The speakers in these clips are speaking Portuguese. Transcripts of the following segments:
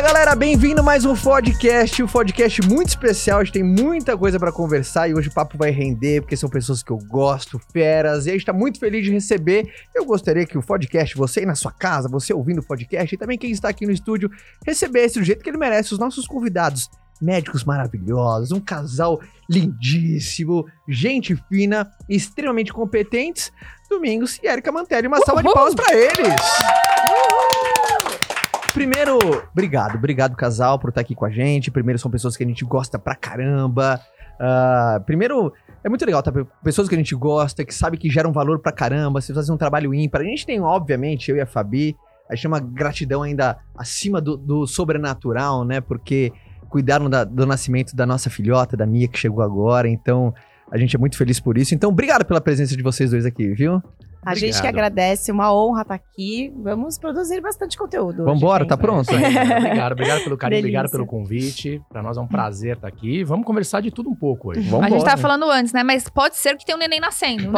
Fala galera, bem-vindo a mais um podcast muito especial, a gente tem muita coisa pra conversar e hoje o papo vai render, porque são pessoas que eu gosto, feras, e a gente tá muito feliz de receber. Eu gostaria que o podcast, você aí na sua casa, você ouvindo o podcast e também quem está aqui no estúdio, recebesse do jeito que ele merece os nossos convidados, médicos maravilhosos, um casal lindíssimo, gente fina, extremamente competentes, Domingos e Érika Mantelli, uma salva de palmas pra eles! Primeiro, obrigado casal por estar aqui com a gente. Primeiro, são pessoas que a gente gosta pra caramba. Primeiro, é muito legal, tá? Pessoas que a gente gosta, que sabe que geram valor pra caramba, vocês fazem um trabalho ímpar. A gente tem, obviamente, eu e a Fabi, a gente tem uma gratidão ainda acima do sobrenatural, né? Porque cuidaram do nascimento da nossa filhota, da Mia, que chegou agora. Então, a gente é muito feliz por isso. Então, obrigado pela presença de vocês dois aqui, viu? A gente que agradece, uma honra estar aqui. Vamos produzir bastante conteúdo. Vamos embora, tá pronto? Obrigado pelo carinho, obrigado pelo convite. Pra nós é um prazer estar aqui. Vamos conversar de tudo um pouco hoje. Vamos a gente tava falando antes, né? Mas pode ser que tenha um neném nascendo.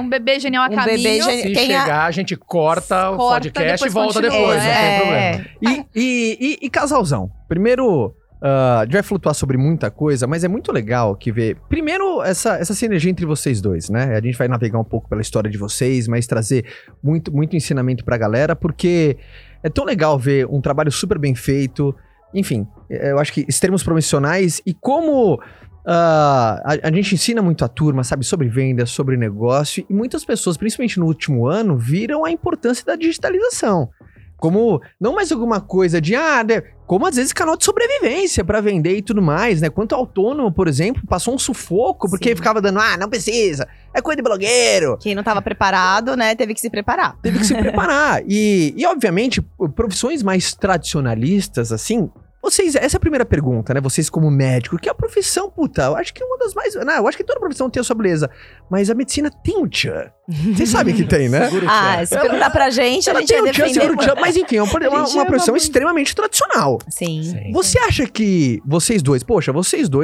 Um bebê genial a caminho. Se chegar, a gente corta o podcast e volta depois. Não tem problema. E casalzão. Primeiro, a gente vai flutuar sobre muita coisa, mas é muito legal que ver, primeiro, essa sinergia entre vocês dois, né? A gente vai navegar um pouco pela história de vocês, mas trazer muito, muito ensinamento pra galera, porque é tão legal ver um trabalho super bem feito, enfim, eu acho que extremos profissionais e como a gente ensina muito a turma, sabe, sobre venda, sobre negócio, e muitas pessoas, principalmente no último ano, viram a importância da digitalização. Como, não mais alguma coisa de, né, como às vezes canal de sobrevivência pra vender e tudo mais, né? Quanto autônomo, por exemplo, passou um sufoco porque ficava dando, não precisa, é coisa de blogueiro. Quem não tava preparado, né, teve que se preparar. E obviamente, profissões mais tradicionalistas, assim, vocês, essa é a primeira pergunta, né? Vocês como médico, que é a profissão, eu acho que é uma das mais... eu acho que toda profissão tem a sua beleza, mas a medicina tem um tchan. Vocês sabem que tem, né? Se perguntar pra gente, a gente vai defender. Mas enfim, é uma profissão extremamente tradicional. Sim. Você acha que vocês dois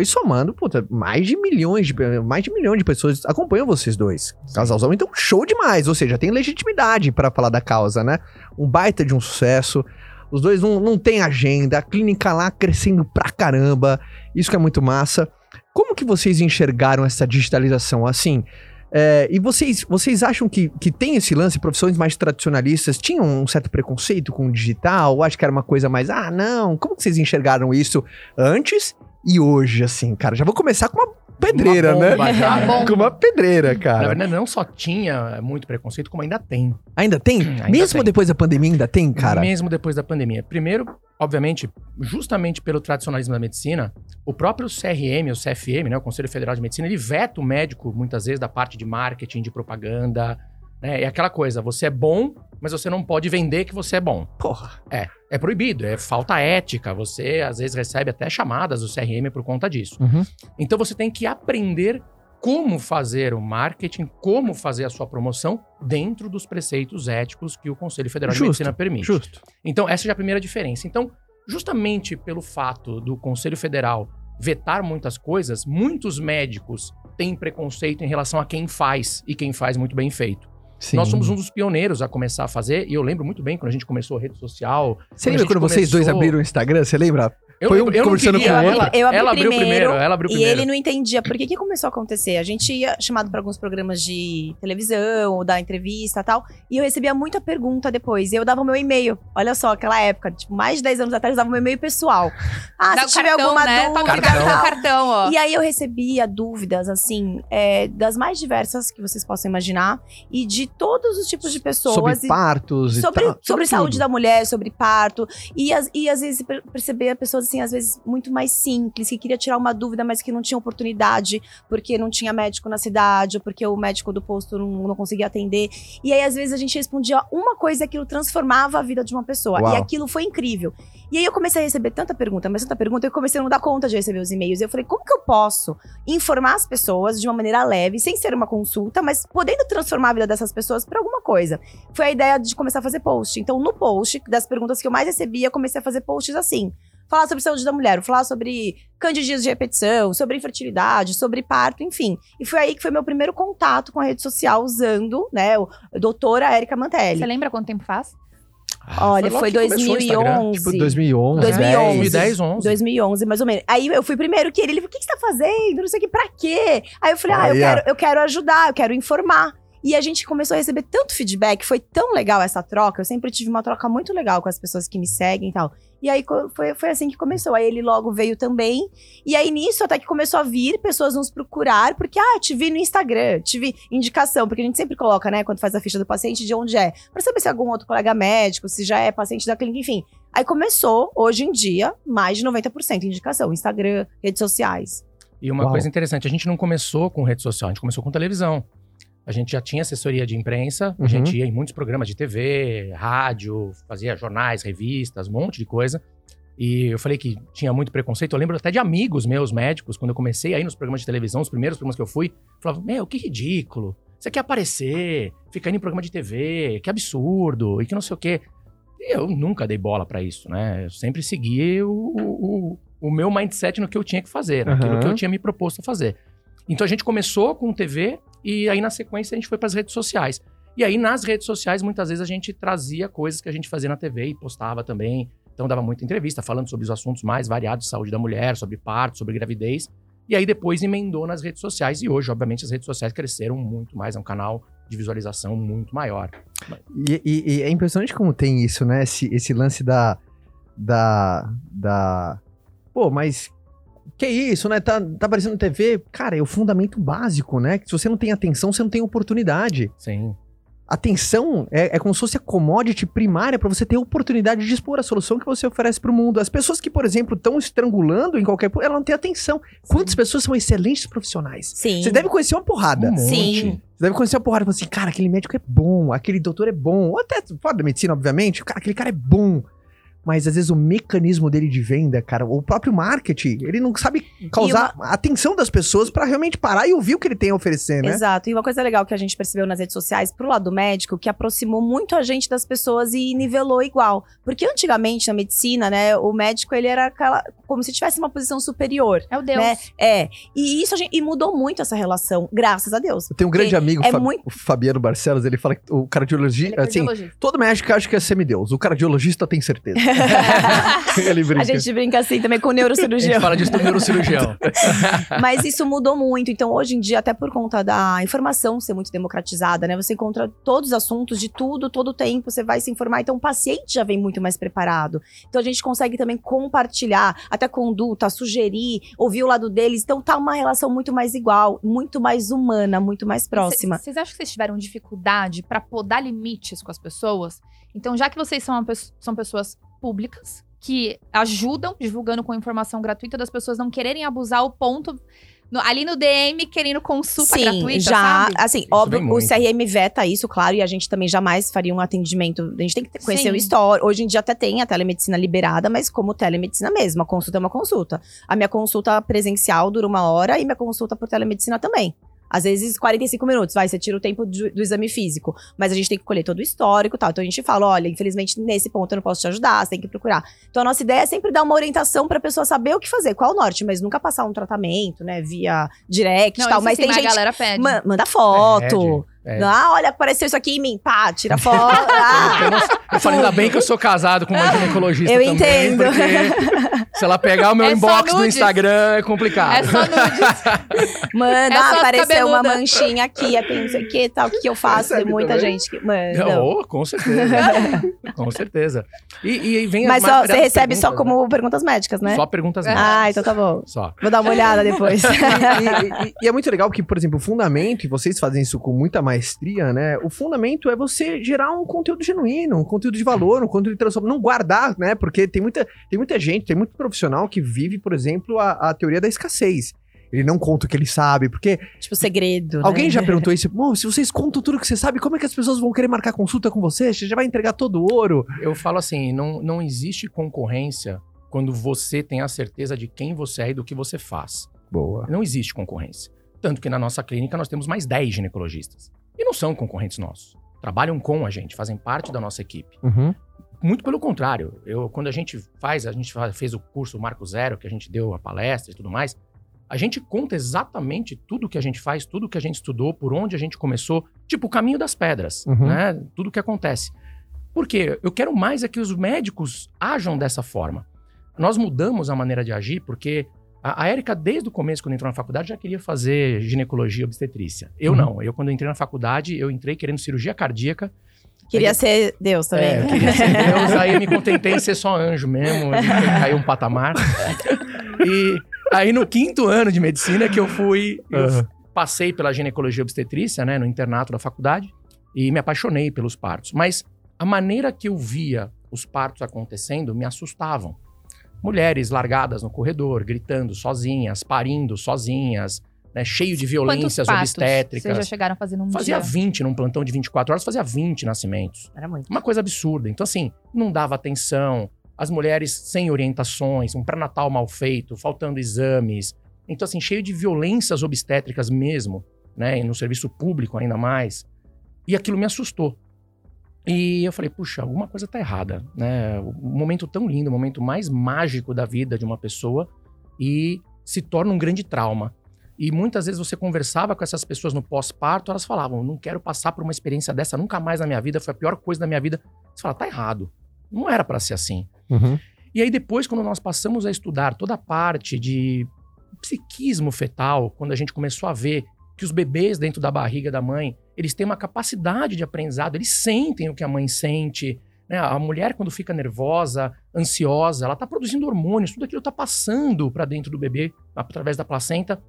somando, mais de milhões de pessoas acompanham vocês dois. Casalzão, então show demais. Ou seja, tem legitimidade pra falar da causa, né? Um baita de um sucesso. Os dois não tem agenda, a clínica lá crescendo pra caramba, isso que é muito massa. Como que vocês enxergaram essa digitalização assim? E vocês acham que tem esse lance, profissões mais tradicionalistas tinham um certo preconceito com o digital? Acho que era uma coisa mais, não, como que vocês enxergaram isso antes e hoje, assim, cara? Já vou começar com uma pedreira, uma bomba, né? Com uma pedreira, cara. Na verdade, não só tinha muito preconceito, como ainda tem. Ainda tem? Mesmo depois da pandemia ainda tem, cara? Mesmo depois da pandemia. Primeiro, obviamente, justamente pelo tradicionalismo da medicina, o próprio CRM, o CFM, né, o Conselho Federal de Medicina, ele veta o médico, muitas vezes, da parte de marketing, de propaganda, né? É aquela coisa, você é bom, mas você não pode vender que você é bom. Porra. É proibido, é falta ética. Você, às vezes, recebe até chamadas do CRM por conta disso. Uhum. Então, você tem que aprender como fazer o marketing, como fazer a sua promoção dentro dos preceitos éticos que o Conselho Federal de Medicina permite. Justo. Então, essa já é a primeira diferença. Então, justamente pelo fato do Conselho Federal vetar muitas coisas, muitos médicos têm preconceito em relação a quem faz, e quem faz muito bem feito. Sim. Nós somos um dos pioneiros a começar a fazer, e eu lembro muito bem quando a gente começou a rede social. Você lembra quando vocês dois abriram o Instagram? Você lembra? Eu conversando com o outro. Ela abriu primeiro. E ele não entendia por que começou a acontecer. A gente ia chamado para alguns programas de televisão, ou dar entrevista e tal, e eu recebia muita pergunta depois. E eu dava o meu e-mail. Olha só, aquela época, tipo, mais de 10 anos atrás, eu dava o meu e-mail pessoal. Dá se tiver cartão, alguma dúvida. Cartão, ó. E aí eu recebia dúvidas, assim, das mais diversas que vocês possam imaginar, e de todos os tipos de pessoas. Sobre partos e tal. Sobre saúde da mulher, sobre parto. E às vezes perceber pessoas, assim, às vezes muito mais simples, que queria tirar uma dúvida, mas que não tinha oportunidade, porque não tinha médico na cidade, ou porque o médico do posto não conseguia atender. E aí, às vezes, a gente respondia uma coisa e aquilo transformava a vida de uma pessoa. Uau. E aquilo foi incrível. E aí eu comecei a receber tanta pergunta, eu comecei a não dar conta de receber os e-mails. Eu falei, como que eu posso informar as pessoas de uma maneira leve, sem ser uma consulta, mas podendo transformar a vida dessas pessoas para alguma coisa? Foi a ideia de começar a fazer post. Então, no post, das perguntas que eu mais recebia, eu comecei a fazer posts assim. Falar sobre saúde da mulher, falar sobre candidíase de repetição, sobre infertilidade, sobre parto, enfim. E foi aí que foi meu primeiro contato com a rede social usando, né, a doutora Érika Mantelli. Você lembra quanto tempo faz? Olha, foi 2011. Tipo, 2011, mais ou menos. Aí eu fui primeiro que ele falou, o que você tá fazendo? Não sei o que, pra quê? Aí eu falei, eu quero ajudar, eu quero informar. E a gente começou a receber tanto feedback, foi tão legal essa troca. Eu sempre tive uma troca muito legal com as pessoas que me seguem e tal. E aí foi assim que começou. Aí ele logo veio também. E aí nisso até que começou a vir pessoas nos procurar. Porque, te vi no Instagram, te vi indicação. Porque a gente sempre coloca, né, quando faz a ficha do paciente, de onde é. Pra saber se é algum outro colega médico, se já é paciente da clínica, enfim. Aí começou, hoje em dia, mais de 90% indicação. Instagram, redes sociais. E uma coisa interessante, a gente não começou com rede social, a gente começou com televisão. A gente já tinha assessoria de imprensa, a gente ia em muitos programas de TV, rádio, fazia jornais, revistas, um monte de coisa. E eu falei que tinha muito preconceito. Eu lembro até de amigos meus médicos, quando eu comecei a ir nos programas de televisão, os primeiros programas que eu fui, falavam, meu, que ridículo, você quer aparecer, fica indo em programa de TV, que absurdo, e que não sei o quê. E eu nunca dei bola pra isso, né? Eu sempre segui o meu mindset no que eu tinha que fazer, naquilo que eu tinha me proposto a fazer. Então a gente começou com TV e aí na sequência a gente foi para as redes sociais. E aí nas redes sociais muitas vezes a gente trazia coisas que a gente fazia na TV e postava também. Então dava muita entrevista falando sobre os assuntos mais variados de saúde da mulher, sobre parto, sobre gravidez. E aí depois emendou nas redes sociais e hoje obviamente as redes sociais cresceram muito mais, é um canal de visualização muito maior. E é impressionante como tem isso, né? Esse lance da... Pô, mas... Que isso, né? Tá aparecendo na TV. Cara, é o fundamento básico, né? Que se você não tem atenção, você não tem oportunidade. Sim. Atenção é como se fosse a commodity primária para você ter oportunidade de expor a solução que você oferece pro mundo. As pessoas que, por exemplo, estão estrangulando em qualquer... Ela não tem atenção. Sim. Quantas pessoas são excelentes profissionais? Sim. Você deve conhecer uma porrada. Um monte. Sim. Você deve conhecer uma porrada e falar assim, cara, aquele médico é bom, aquele doutor é bom. Ou até fora da medicina, obviamente. Cara, aquele cara é bom. Mas às vezes o mecanismo dele de venda, cara, o próprio marketing, ele não sabe causar a atenção das pessoas pra realmente parar e ouvir o que ele tem a oferecer, né? Exato. E uma coisa legal que a gente percebeu nas redes sociais, pro lado médico, que aproximou muito a gente das pessoas e nivelou igual. Porque antigamente na medicina, né, o médico, ele era como se tivesse uma posição superior. É o Deus. Né? É. E isso e mudou muito essa relação, graças a Deus. Eu tenho um grande amigo, o Fabiano Barcelos, ele fala que o cardiologista, é assim, todo médico acha que é semideus. O cardiologista tem certeza. A gente brinca assim também com o neurocirurgião. A gente fala disso do neurocirurgião. Mas isso mudou muito. Então, hoje em dia, até por conta da informação ser muito democratizada, né? Você encontra todos os assuntos de tudo, todo o tempo, você vai se informar. Então, o paciente já vem muito mais preparado. Então, a gente consegue também compartilhar, até conduta, sugerir, ouvir o lado deles. Então, tá uma relação muito mais igual, muito mais humana, muito mais próxima. Vocês acham que vocês tiveram dificuldade para podar limites com as pessoas? Então, já que vocês são pessoas públicas, que ajudam, divulgando com informação gratuita, das pessoas não quererem abusar ao ponto... ali no DM, querendo consulta gratuita, sabe? Assim, isso óbvio, o CRM veta isso, claro, e a gente também jamais faria um atendimento, a gente tem que conhecer o histórico. Hoje em dia até tem a telemedicina liberada, mas como telemedicina mesmo, a consulta é uma consulta. A minha consulta presencial dura 1 hora e minha consulta por telemedicina também. Às vezes 45 minutos, você tira o tempo do exame físico. Mas a gente tem que colher todo o histórico e tal. Então a gente fala, olha, infelizmente nesse ponto eu não posso te ajudar, você tem que procurar. Então a nossa ideia é sempre dar uma orientação pra pessoa saber o que fazer, qual o norte. Mas nunca passar um tratamento, né, via direct e tal. Mas tem gente, a galera pede. Manda foto. É. Olha, apareceu isso aqui em mim. Pá, tira foto. Eu falei, ainda bem que eu sou casado com uma ginecologista também. Eu entendo. Porque se ela pegar o meu inbox do Instagram, é complicado. É só nudes. Apareceu uma manchinha aqui, não sei o que tal. O que eu faço? Tem muita gente que manda. Com certeza. Com certeza. E vem mas só, você recebe só como perguntas médicas, né? Só perguntas médicas. Então tá bom. Só. Vou dar uma olhada depois. E é muito legal porque, por exemplo, o fundamento, e vocês fazem isso com muita maestria, né? O fundamento é você gerar um conteúdo genuíno, um conteúdo de valor, um conteúdo de transformação, não guardar, né? Porque tem muita gente, tem muito profissional que vive, por exemplo, a teoria da escassez. Ele não conta o que ele sabe, porque... Tipo, segredo, alguém já perguntou isso? Se vocês contam tudo o que você sabe, como é que as pessoas vão querer marcar consulta com você? Você já vai entregar todo o ouro. Eu falo assim, não existe concorrência quando você tem a certeza de quem você é e do que você faz. Boa. Não existe concorrência. Tanto que na nossa clínica nós temos mais 10 ginecologistas. E não são concorrentes nossos. Trabalham com a gente, fazem parte da nossa equipe. Muito pelo contrário. Quando a gente fez o curso Marco Zero, que a gente deu a palestra e tudo mais, a gente conta exatamente tudo que a gente faz, tudo que a gente estudou, por onde a gente começou. Tipo, o caminho das pedras, né? Tudo que acontece. Por quê? Eu quero mais é que os médicos ajam dessa forma. Nós mudamos a maneira de agir porque a Érika, desde o começo, quando entrou na faculdade, já queria fazer ginecologia e obstetrícia. Eu não. Eu, quando entrei na faculdade, eu entrei querendo cirurgia cardíaca. Queria aí, ser Deus também. É, eu queria ser Deus. Aí eu me contentei em ser só anjo mesmo. Caiu um patamar. E aí no quinto ano de medicina que eu fui... Eu passei pela ginecologia e obstetrícia, né? No internato da faculdade. E me apaixonei pelos partos. Mas a maneira que eu via os partos acontecendo me assustavam. Mulheres largadas no corredor, gritando sozinhas, parindo sozinhas, né, cheio de violências obstétricas. Vocês já chegaram fazendo um dia? Fazia 20 num plantão de 24 horas, fazia 20 nascimentos. Era muito. Uma coisa absurda. Então, assim, não dava atenção. As mulheres sem orientações, um pré-natal mal feito, faltando exames. Então, assim, cheio de violências obstétricas mesmo, né? E no serviço público ainda mais. E aquilo me assustou. E eu falei, puxa, alguma coisa tá errada, né? Um momento tão lindo, um momento mais mágico da vida de uma pessoa e se torna um grande trauma. E muitas vezes você conversava com essas pessoas no pós-parto, elas falavam, não quero passar por uma experiência dessa nunca mais na minha vida, foi a pior coisa da minha vida. Você fala, tá errado, não era pra ser assim. Uhum. E aí depois, quando nós passamos a estudar toda a parte de psiquismo fetal, quando a gente começou a ver que os bebês dentro da barriga da mãe, eles têm uma capacidade de aprendizado, eles sentem o que a mãe sente, né? A mulher, quando fica nervosa, ansiosa, ela está produzindo hormônios, tudo aquilo está passando para dentro do bebê, através da placenta,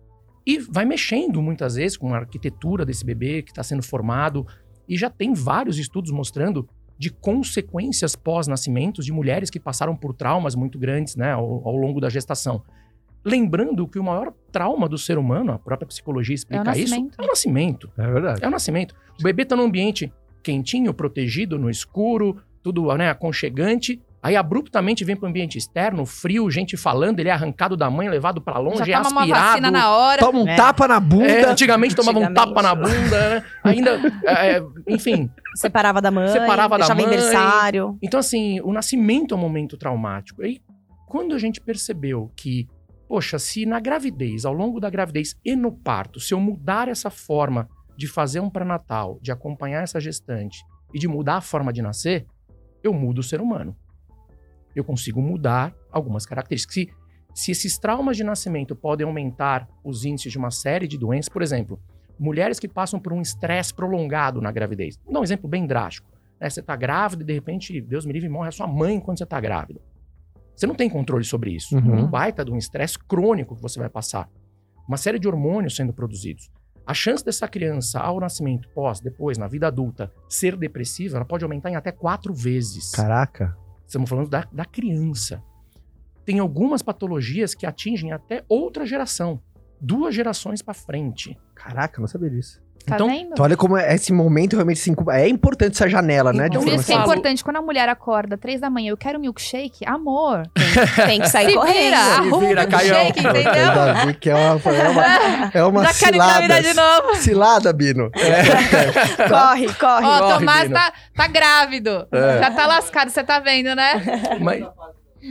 e vai mexendo muitas vezes com a arquitetura desse bebê que está sendo formado, e já tem vários estudos mostrando de consequências pós-nascimentos de mulheres que passaram por traumas muito grandes, né, ao longo da gestação. Lembrando que o maior trauma do ser humano, a própria psicologia explica isso, é o nascimento. É verdade. É o nascimento. O bebê tá num ambiente quentinho, protegido, no escuro, tudo, né, aconchegante. Aí abruptamente vem pro ambiente externo, frio, gente falando, ele é arrancado da mãe, levado pra longe, é aspirado. Toma uma vacina na hora. Toma um tapa na bunda. É, antigamente tomava um tapa na bunda, né? Ainda, enfim. Separava da mãe, deixava em berçário. Então assim, o nascimento é um momento traumático. E quando a gente percebeu que poxa, se na gravidez, ao longo da gravidez e no parto, se eu mudar essa forma de fazer um pré-natal, de acompanhar essa gestante e de mudar a forma de nascer, eu mudo o ser humano. Eu consigo mudar algumas características. Se esses traumas de nascimento podem aumentar os índices de uma série de doenças, por exemplo, mulheres que passam por um estresse prolongado na gravidez. Vou dar um exemplo bem drástico. Né? Você está grávida e de repente, Deus me livre, morre a sua mãe quando você está grávida. Você não tem controle sobre isso. Uhum. Um baita de um estresse crônico que você vai passar. Uma série de hormônios sendo produzidos. A chance dessa criança, ao nascimento, pós, depois, na vida adulta, ser depressiva, ela pode aumentar em até 4 vezes. Caraca! Estamos falando da criança. Tem algumas patologias que atingem até outra geração. 2 gerações pra frente. Caraca, não sabia disso. Então, tá vendo? Olha como esse momento realmente assim, é importante essa janela, né? Por isso que é importante, quando a mulher acorda 3 da manhã, eu quero milkshake, amor, tem que sair correndo, arruma milkshake, entendeu? Que é uma já cilada, de novo. Cilada, Bino. É. Corre. Ó, corre, Tomás Bino. Tá grávido, já tá lascado, você tá vendo, né?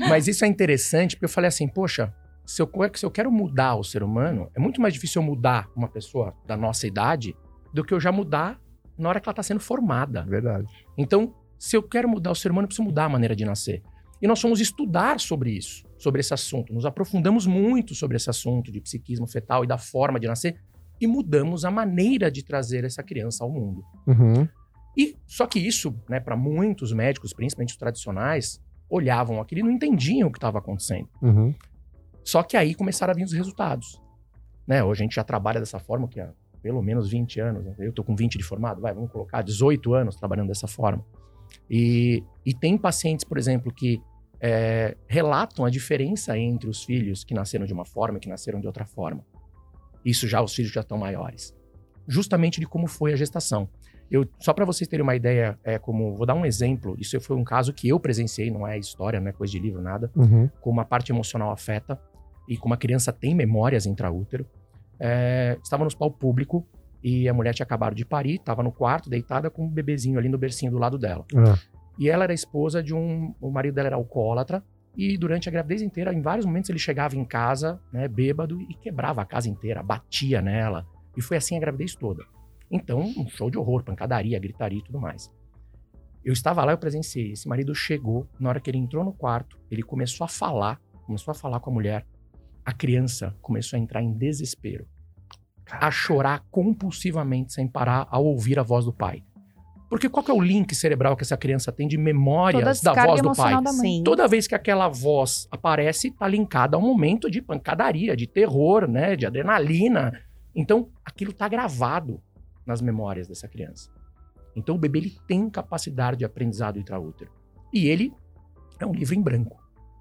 Mas isso é interessante, porque eu falei assim, poxa, se eu quero mudar o ser humano, é muito mais difícil eu mudar uma pessoa da nossa idade do que eu já mudar na hora que ela está sendo formada. Verdade. Então, se eu quero mudar o ser humano, eu preciso mudar a maneira de nascer. E nós fomos estudar sobre isso, sobre esse assunto. Nos aprofundamos muito sobre esse assunto de psiquismo fetal e da forma de nascer e mudamos a maneira de trazer essa criança ao mundo. Uhum. E só que isso, né, para muitos médicos, principalmente os tradicionais, olhavam aquilo e não entendiam o que estava acontecendo. Uhum. Só que aí começaram a vir os resultados. Né? Hoje a gente já trabalha dessa forma que há pelo menos 20 anos. Né? Eu tô com 20 de formado, vamos colocar 18 anos trabalhando dessa forma. E tem pacientes, por exemplo, que relatam a diferença entre os filhos que nasceram de uma forma e que nasceram de outra forma. Isso já, os filhos já estão maiores. Justamente de como foi a gestação. Só para vocês terem uma ideia, vou dar um exemplo, isso foi um caso que eu presenciei, não é história, não é coisa de livro, nada, como a parte emocional afeta. E como a criança tem memórias intraútero, estava no hospital público e a mulher tinha acabado de parir, estava no quarto, deitada com um bebezinho ali no bercinho do lado dela. E ela era esposa de o marido dela era alcoólatra e durante a gravidez inteira, em vários momentos ele chegava em casa, né, bêbado e quebrava a casa inteira, batia nela e foi assim a gravidez toda. Então, um show de horror, pancadaria, gritaria e tudo mais. Eu estava lá, eu presenciei. Esse marido chegou, na hora que ele entrou no quarto, ele começou a falar com a mulher. A criança começou a entrar em desespero, a chorar compulsivamente, sem parar, ao ouvir a voz do pai. Porque qual que é o link cerebral que essa criança tem de memórias da voz do pai? Sim. Toda vez que aquela voz aparece, está linkada a um momento de pancadaria, de terror, né, de adrenalina. Então, aquilo está gravado nas memórias dessa criança. Então, o bebê ele tem capacidade de aprendizado intraútero. E ele é um livro em branco.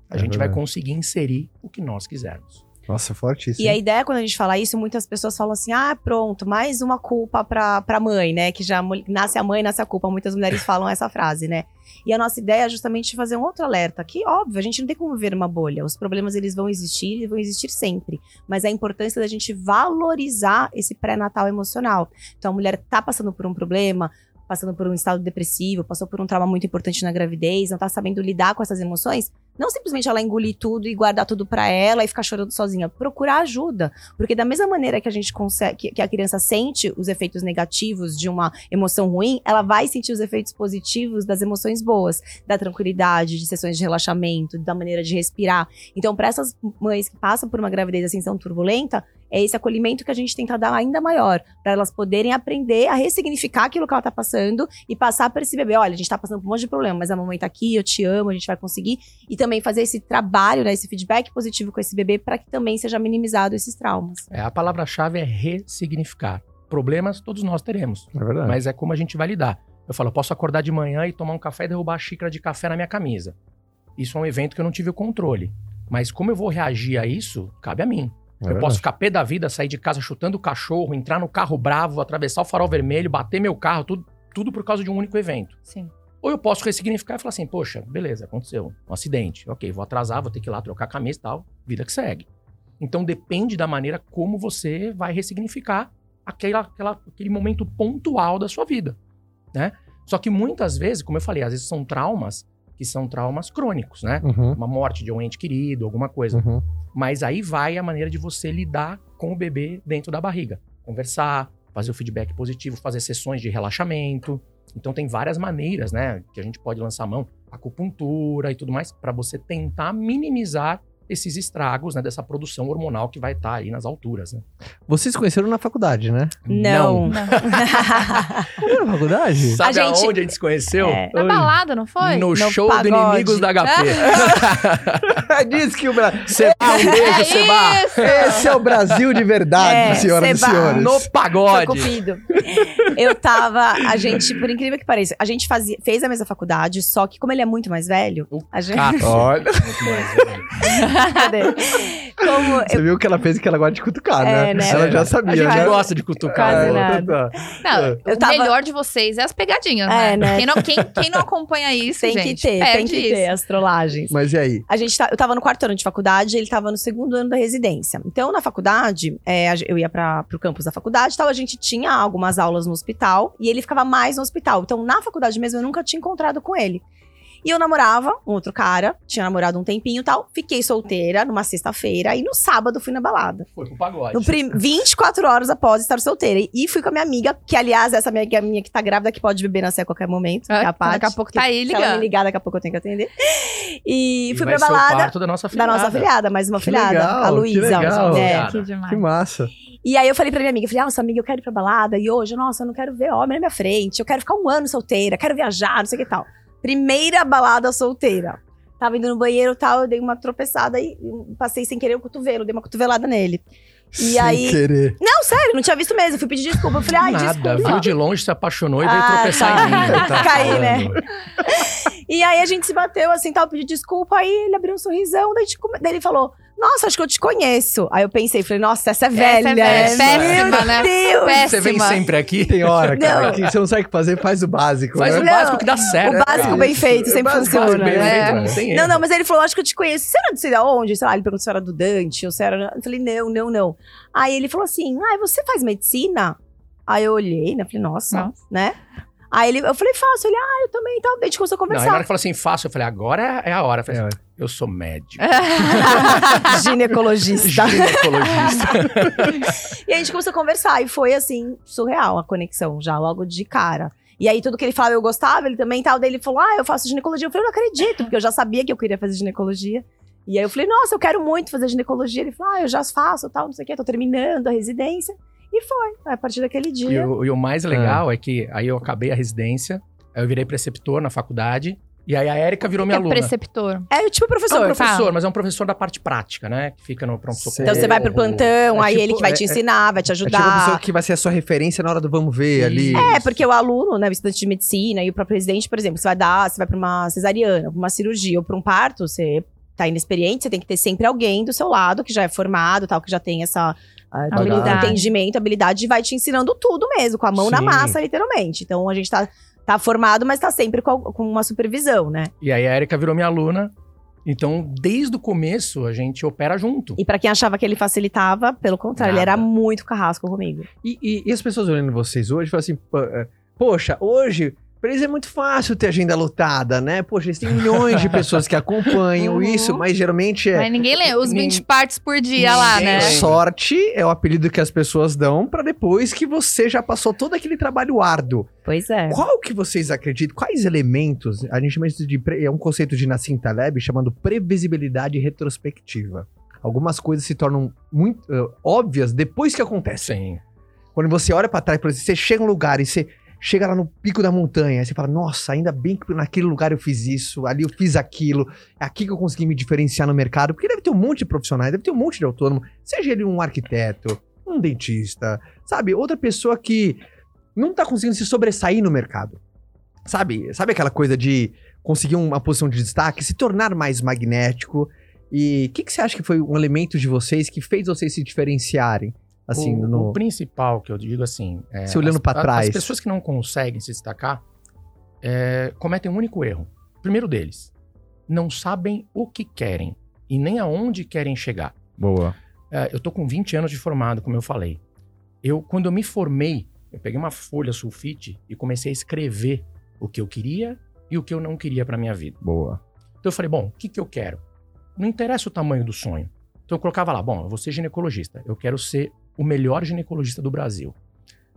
A gente vai conseguir inserir o que nós quisermos. Nossa, fortíssimo. E a ideia, quando a gente fala isso, muitas pessoas falam assim, ah, pronto, mais uma culpa pra mãe, né? Que já nasce a mãe, nasce a culpa. Muitas mulheres falam essa frase, né? E a nossa ideia é justamente fazer um outro alerta, que óbvio, a gente não tem como viver uma bolha. Os problemas, eles vão existir sempre. Mas a importância da gente valorizar esse pré-natal emocional. Então, a mulher tá passando por um problema, passando por um estado depressivo, passou por um trauma muito importante na gravidez, não tá sabendo lidar com essas emoções, não simplesmente ela engolir tudo e guardar tudo pra ela e ficar chorando sozinha. Procurar ajuda. Porque da mesma maneira que a gente consegue, que a criança sente os efeitos negativos de uma emoção ruim, ela vai sentir os efeitos positivos das emoções boas, da tranquilidade, de sessões de relaxamento, da maneira de respirar. Então, pra essas mães que passam por uma gravidez assim tão turbulenta, é esse acolhimento que a gente tenta dar ainda maior, para elas poderem aprender a ressignificar aquilo que ela tá passando e passar para esse bebê. Olha, a gente tá passando por um monte de problema, mas a mamãe tá aqui, eu te amo, a gente vai conseguir. E também fazer esse trabalho, né, esse feedback positivo com esse bebê, para que também seja minimizado esses traumas. É, a palavra-chave é ressignificar. Problemas todos nós teremos, é verdade. Mas é como a gente vai lidar. Eu falo, eu posso acordar de manhã e tomar um café e derrubar a xícara de café na minha camisa. Isso é um evento que eu não tive o controle. Mas como eu vou reagir a isso, cabe a mim. Eu posso ficar pé da vida, sair de casa chutando o cachorro, entrar no carro bravo, atravessar o farol vermelho, bater meu carro, tudo por causa de um único evento. Sim. Ou eu posso ressignificar e falar assim, poxa, beleza, aconteceu, um acidente, ok, vou atrasar, vou ter que ir lá trocar a camisa e tal, vida que segue. Então depende da maneira como você vai ressignificar aquele momento pontual da sua vida, né? Só que muitas vezes, como eu falei, às vezes são traumas que são traumas crônicos, né? Uhum. Uma morte de um ente querido, alguma coisa. Uhum. Mas aí vai a maneira de você lidar com o bebê dentro da barriga. Conversar, fazer o feedback positivo, fazer sessões de relaxamento. Então tem várias maneiras, né? Que a gente pode lançar a mão, acupuntura e tudo mais, para você tentar minimizar esses estragos, né, dessa produção hormonal que vai estar aí nas alturas, né? Vocês conheceram na faculdade, né? Não. Não na faculdade? Sabe aonde a gente se conheceu? É. Na balada, não foi? No show pagode. Do Inimigos da HP. Diz que o Brasil... Seba, um beijo, Seba. Esse é o Brasil de verdade, senhoras Seba. E senhores. No pagode. Foi cupido. Eu tava... A gente, por incrível que pareça, a gente fez a mesma faculdade, só que como ele é muito mais velho... A gente... Olha... Muito mais velho. Você viu o que ela fez, que ela gosta de cutucar, né? Ela já sabia. Ela já gosta de cutucar. O melhor de vocês é as pegadinhas, né? Quem não acompanha isso, tem gente, tem que ter as trollagens. Mas e aí? Eu tava no quarto ano de faculdade, ele tava no segundo ano da residência. Então, na faculdade, eu ia pro campus da faculdade e tal. A gente tinha algumas aulas no hospital e ele ficava mais no hospital. Então, na faculdade mesmo, eu nunca tinha encontrado com ele. E eu namorava um outro cara, tinha namorado um tempinho e tal. Fiquei solteira numa sexta-feira e no sábado fui na balada. Foi pro pagode. 24 horas após estar solteira. E fui com a minha amiga, que aliás, essa minha amiga minha que tá grávida, que pode beber nascer a qualquer momento. É a Paty, daqui a pouco tá aí ligando. Se ela me ligar, daqui a pouco eu tenho que atender. E fui pra balada. O parto da nossa filhada. Da nossa filhada, mais uma filhada. A Luísa. Que demais. Que massa. E aí eu falei pra minha amiga, eu falei, nossa amiga, eu quero ir pra balada. E hoje, nossa, eu não quero ver homem na minha frente. Eu quero ficar um ano solteira, quero viajar, não sei o que tal. Primeira balada solteira. Tava indo no banheiro e tal, eu dei uma tropeçada e passei sem querer o cotovelo, dei uma cotovelada nele. E aí... querer. Não, sério, não tinha visto mesmo. Eu fui pedir desculpa. Eu falei, ai, desculpa. Nada, viu de longe, se apaixonou e veio tropeçar em mim. Tá caí, né? E aí a gente se bateu assim, tal, pedi desculpa. Aí ele abriu um sorrisão, daí ele falou... Nossa, acho que eu te conheço. Aí eu pensei, falei, nossa, essa é velha. Péssima, né? Deus. Péssima. Você vem sempre aqui, tem hora, cara. Você não sabe o que fazer, faz o básico. Faz o básico que dá certo. O básico bem feito, sempre funciona. Não, mas ele falou, acho que eu te conheço. Você era de sei onde? Sei lá, ele perguntou se era do Dante, ou se era... Eu falei, não. Aí ele falou assim, você faz medicina? Aí eu olhei, né? Falei, nossa. Né? Aí eu falei, faço. Ele, eu também e tal. Daí a gente começou a conversar. Na hora que falou assim, faço, eu falei, agora é a hora. Eu falei assim, eu sou médico. Ginecologista. E a gente começou a conversar. E foi, assim, surreal a conexão já, logo de cara. E aí tudo que ele falava eu gostava, ele também tal. Daí ele falou, ah, eu faço ginecologia. Eu falei, eu não acredito, porque eu já sabia que eu queria fazer ginecologia. E aí eu falei, nossa, eu quero muito fazer ginecologia. Ele falou, ah, eu já faço tal, não sei o que, tô terminando a residência. E foi, a partir daquele dia. E o mais legal é que aí eu acabei a residência, aí eu virei preceptor na faculdade. E aí a Érika virou minha aluna. Preceptor? É tipo professor. É um professor, tá. Mas é um professor da parte prática, né? Que fica no pronto-socorro. Então você vai pro plantão, aí tipo, ele que vai te ensinar, vai te ajudar. É tipo a pessoa que vai ser a sua referência na hora do vamos ver ali. É, porque o aluno, né, o estudante de medicina e o próprio residente, por exemplo, você vai pra uma cesariana, pra uma cirurgia ou pra um parto, você tá inexperiente, você tem que ter sempre alguém do seu lado que já é formado, tal, que já tem essa... entendimento, habilidade, e vai te ensinando tudo mesmo, com a mão na massa, literalmente. Então a gente tá formado, mas tá sempre com uma supervisão, né? E aí a Érika virou minha aluna, então desde o começo a gente opera junto. E pra quem achava que ele facilitava, pelo contrário, ele era muito carrasco comigo. E as pessoas olhando vocês hoje, falam assim, poxa, hoje... Pra eles é muito fácil ter agenda lotada, né? Poxa, eles têm milhões de pessoas que acompanham isso, mas geralmente é... Mas ninguém lê os 20 partes por dia lá, né? Sorte é o apelido que as pessoas dão pra depois que você já passou todo aquele trabalho árduo. Pois é. Qual que vocês acreditam? Quais elementos? A gente chama isso de... É um conceito de Nassim Taleb chamando previsibilidade retrospectiva. Algumas coisas se tornam muito óbvias depois que acontecem. Sim. Quando você olha pra trás, por exemplo, você chega em um lugar e você... Chega lá no pico da montanha, aí você fala, nossa, ainda bem que naquele lugar eu fiz isso, ali eu fiz aquilo, é aqui que eu consegui me diferenciar no mercado, porque deve ter um monte de profissionais, deve ter um monte de autônomo, seja ele um arquiteto, um dentista, sabe? Outra pessoa que não tá conseguindo se sobressair no mercado, sabe? Sabe aquela coisa de conseguir uma posição de destaque, se tornar mais magnético, e o que você acha que foi um elemento de vocês que fez vocês se diferenciarem? Assim, o principal que eu digo assim... Se olhando para trás... As pessoas que não conseguem se destacar cometem um único erro. O primeiro deles, não sabem o que querem e nem aonde querem chegar. Boa. Eu tô com 20 anos de formado, como eu falei. Quando eu me formei, eu peguei uma folha sulfite e comecei a escrever o que eu queria e o que eu não queria para minha vida. Boa. Então eu falei, bom, o que eu quero? Não interessa o tamanho do sonho. Então eu colocava lá, bom, eu vou ser ginecologista, eu quero ser o melhor ginecologista do Brasil.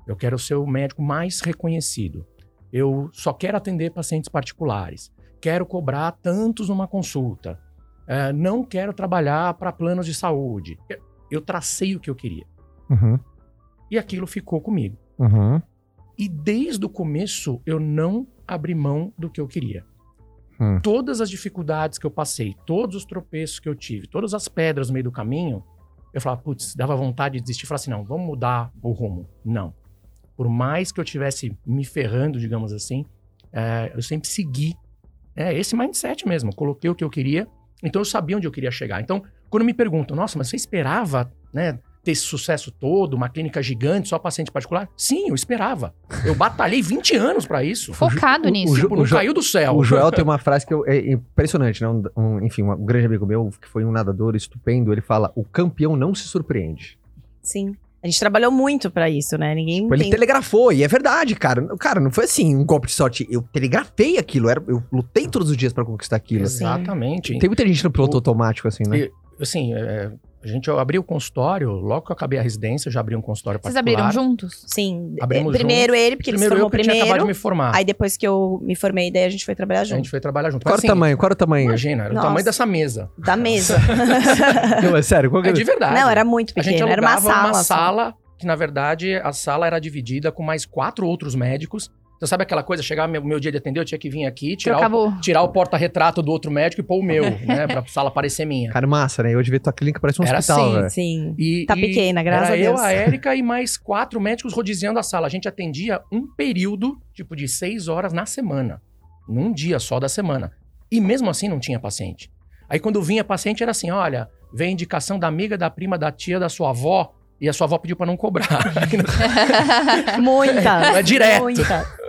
Eu quero ser o médico mais reconhecido. Eu só quero atender pacientes particulares. Quero cobrar tantos numa consulta. Não quero trabalhar para planos de saúde. Eu tracei o que eu queria. Uhum. E aquilo ficou comigo. Uhum. E desde o começo eu não abri mão do que eu queria. Todas as dificuldades que eu passei, todos os tropeços que eu tive, todas as pedras no meio do caminho... Eu falava, putz, dava vontade de desistir. Eu falava assim, não, vamos mudar o rumo. Não. Por mais que eu estivesse me ferrando, digamos assim, eu sempre segui esse mindset mesmo. Coloquei o que eu queria, então eu sabia onde eu queria chegar. Então, quando me perguntam, nossa, mas você esperava, né, ter esse sucesso todo, uma clínica gigante, só paciente particular? Sim, eu esperava. Eu batalhei 20 anos pra isso. Focado nisso. Não caiu do céu. O Joel tem uma frase que é impressionante, né? Um grande amigo meu, que foi um nadador estupendo, ele fala, o campeão não se surpreende. Sim. A gente trabalhou muito pra isso, né? Ele telegrafou, e é verdade, cara. Cara, não foi assim, um golpe de sorte. Eu telegrafei aquilo, eu lutei todos os dias pra conquistar aquilo. Exatamente. Tem muita gente no piloto automático, assim, né? A gente abriu o consultório, logo que eu acabei a residência, eu já abri um consultório particular. Vocês abriram juntos? Sim. Abrimos primeiro juntos. Ele, porque ele se formou primeiro. Eu tinha acabado de me formar. Aí depois que eu me formei, daí a gente foi trabalhar junto. Qual assim, o tamanho? Imagina, era o tamanho dessa mesa. Da mesa. Não, é sério? É de verdade. Não, era muito pequeno. A gente alugava era uma sala, que na verdade a sala era dividida com mais 4 outros médicicos. Então, sabe aquela coisa, chegava meu dia de atender, eu tinha que vir aqui, tirar o porta-retrato do outro médico e pôr o meu, né? Pra sala parecer minha. Cara, massa, né? Hoje vê tua clínica, parece um hospital, né? Era sim. Tá pequena, graças a Deus. Era eu, a Érika e mais 4 médicos rodiziando a sala. A gente atendia um período, tipo, de 6 horas na semana. Num dia só da semana. E mesmo assim não tinha paciente. Aí quando vinha paciente era assim, olha, vem indicação da amiga, da prima, da tia, da sua avó. E a sua avó pediu pra não cobrar. Muita. É direto. Muita.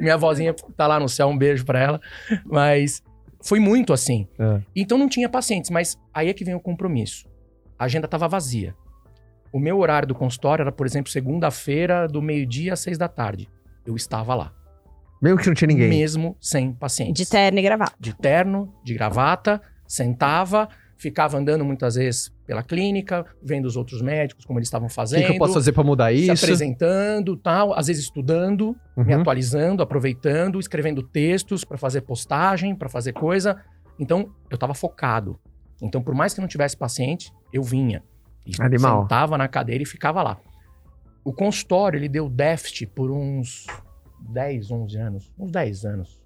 Minha avózinha tá lá no céu, um beijo pra ela. Mas foi muito assim. Então não tinha pacientes, mas aí é que vem o compromisso. A agenda tava vazia. O meu horário do consultório era, por exemplo, segunda-feira, do 12h às 18h. Eu estava lá. Mesmo que não tinha ninguém? Mesmo sem pacientes. De terno e gravata. Sentava, ficava andando muitas vezes pela clínica, vendo os outros médicos, como eles estavam fazendo. O que eu posso fazer para mudar isso? Se apresentando, tal, às vezes estudando, me atualizando, aproveitando, escrevendo textos para fazer postagem, para fazer coisa. Então, eu estava focado. Então, por mais que não tivesse paciente, eu vinha. E sentava na cadeira e ficava lá. O consultório, ele deu déficit por uns 10, 11 anos. Uns 10 anos.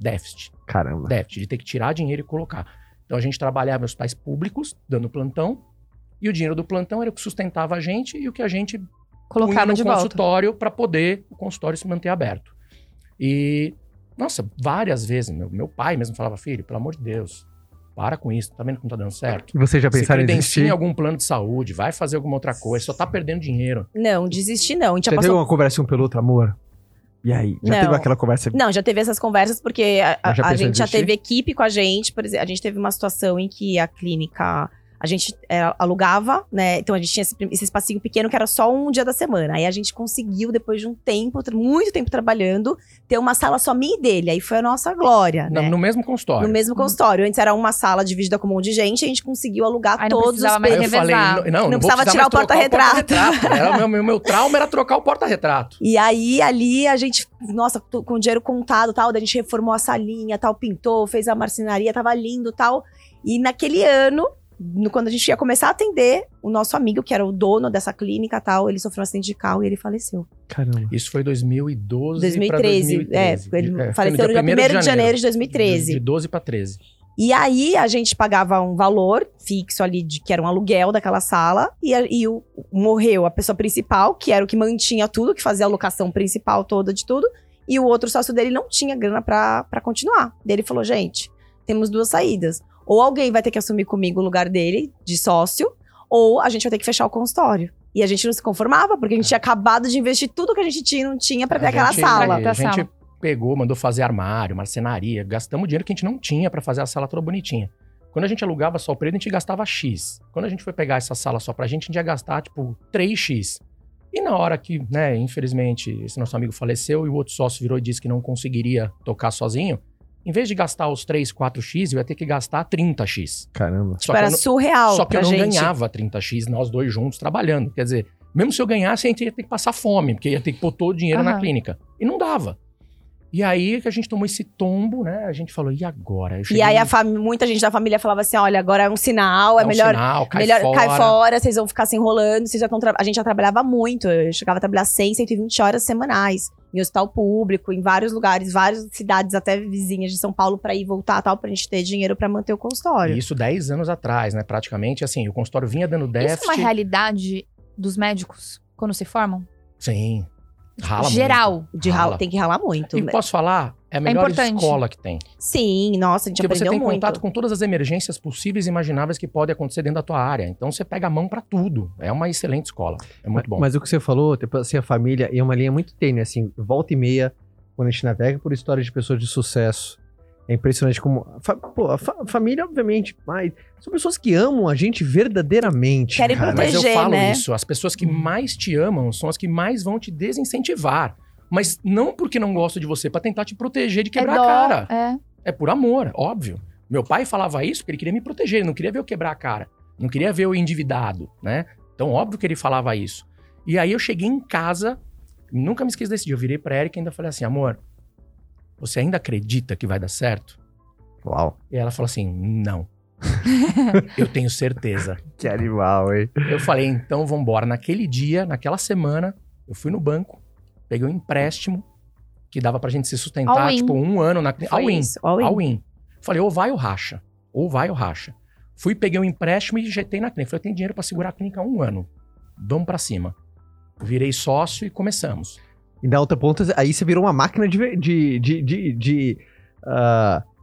Déficit. Caramba. Déficit, de ter que tirar dinheiro e colocar. Então a gente trabalhava em hospitais públicos, dando plantão, e o dinheiro do plantão era o que sustentava a gente e o que a gente colocava no consultório para poder o consultório se manter aberto. E, nossa, várias vezes, meu pai mesmo falava, filho, pelo amor de Deus, para com isso, tá vendo que não tá dando certo? E você já pensaram em desistir? Se credencia em algum plano de saúde, vai fazer alguma outra coisa, só tá perdendo dinheiro. Não, desistir não. A gente já passou... teve uma conversa um pelo outro, amor? E aí? Já teve aquela conversa? Não, já teve essas conversas, porque a gente já teve equipe com a gente. Por exemplo, a gente teve uma situação em que a clínica, a gente alugava, né? Então a gente tinha esse espacinho pequeno que era só um dia da semana. Aí a gente conseguiu, depois de um tempo, muito tempo trabalhando, ter uma sala só minha e dele. Aí foi a nossa glória, né? No mesmo consultório. No mesmo consultório. Antes era uma sala dividida com um monte de gente, a gente conseguiu alugar todos os períodos. Não precisava tirar o porta-retrato. Meu trauma era trocar o porta-retrato. E aí, ali, a gente, nossa, com o dinheiro contado, tal, daí a gente reformou a salinha, tal, pintou, fez a marcenaria, tava lindo, tal. E naquele ano, quando a gente ia começar a atender, o nosso amigo, que era o dono dessa clínica e tal, ele sofreu um acidente de carro e ele faleceu. Caramba. Isso foi 2012 para 2013. Ele faleceu no dia 1º de janeiro de 2013. De 12 para 13. E aí, a gente pagava um valor fixo ali, que era um aluguel daquela sala. E morreu a pessoa principal, que era o que mantinha tudo, que fazia a locação principal toda de tudo. E o outro sócio dele não tinha grana para continuar. Daí ele falou, gente, temos duas saídas. Ou alguém vai ter que assumir comigo o lugar dele, de sócio, ou a gente vai ter que fechar o consultório. E a gente não se conformava, porque a gente tinha acabado de investir tudo que a gente tinha, não tinha pra ter aquela sala. A gente pegou, mandou fazer armário, marcenaria, gastamos dinheiro que a gente não tinha pra fazer a sala toda bonitinha. Quando a gente alugava só o período, a gente gastava X. Quando a gente foi pegar essa sala só pra gente ia gastar, tipo, 3X. E na hora que, né, infelizmente, esse nosso amigo faleceu e o outro sócio virou e disse que não conseguiria tocar sozinho, em vez de gastar os 3, 4x, eu ia ter que gastar 30x. Caramba. Tipo, era surreal. Só que eu não ganhava 30x, nós dois juntos trabalhando. Quer dizer, mesmo se eu ganhasse, a gente ia ter que passar fome, porque ia ter que pôr todo o dinheiro na clínica. E não dava. E aí que a gente tomou esse tombo, né? A gente falou, e agora? E aí muita gente da família falava assim, olha, agora é um sinal, é melhor, cai fora, vocês vão ficar se enrolando. A gente já trabalhava muito, eu chegava a trabalhar 100, 120 horas semanais. Em hospital público, em vários lugares, várias cidades, até vizinhas de São Paulo, para ir voltar e tal, pra gente ter dinheiro para manter o consultório. Isso 10 anos atrás, né? Praticamente, assim, o consultório vinha dando déficit. Isso é uma realidade dos médicos quando se formam? Sim. Rala geral. Muito. Tem que ralar muito. E posso falar? É a melhor escola que tem. Sim, nossa, a gente aprendeu muito. Porque você tem contato com todas as emergências possíveis e imagináveis que podem acontecer dentro da tua área. Então, você pega a mão pra tudo. É uma excelente escola. É muito bom. Mas o que você falou, tipo assim, a família é uma linha muito tênue, assim, volta e meia, quando a gente navega por histórias de pessoas de sucesso. É impressionante como... a família, obviamente, mas são pessoas que amam a gente verdadeiramente. Querem proteger, né? Mas eu falo isso, as pessoas que mais te amam são as que mais vão te desincentivar. Mas não porque não gostam de você, pra tentar te proteger de quebrar a cara. É por amor, óbvio. Meu pai falava isso porque ele queria me proteger, ele não queria ver eu quebrar a cara. Não queria ver eu endividado, né? Então, óbvio que ele falava isso. E aí eu cheguei em casa, nunca me esqueci desse dia, eu virei pra Érika e ainda falei assim, amor... você ainda acredita que vai dar certo? Uau. E ela falou assim, não. Eu tenho certeza. Que animal, hein? Eu falei, então vambora. Naquele dia, naquela semana, eu fui no banco, peguei um empréstimo que dava pra gente se sustentar, tipo, um ano na clínica. All in. Falei, ou vai ou racha. Fui, peguei um empréstimo e injetei na clínica. Falei, eu tenho dinheiro pra segurar a clínica há um ano. Vamos pra cima. Virei sócio e começamos. E na outra ponta, aí você virou uma máquina de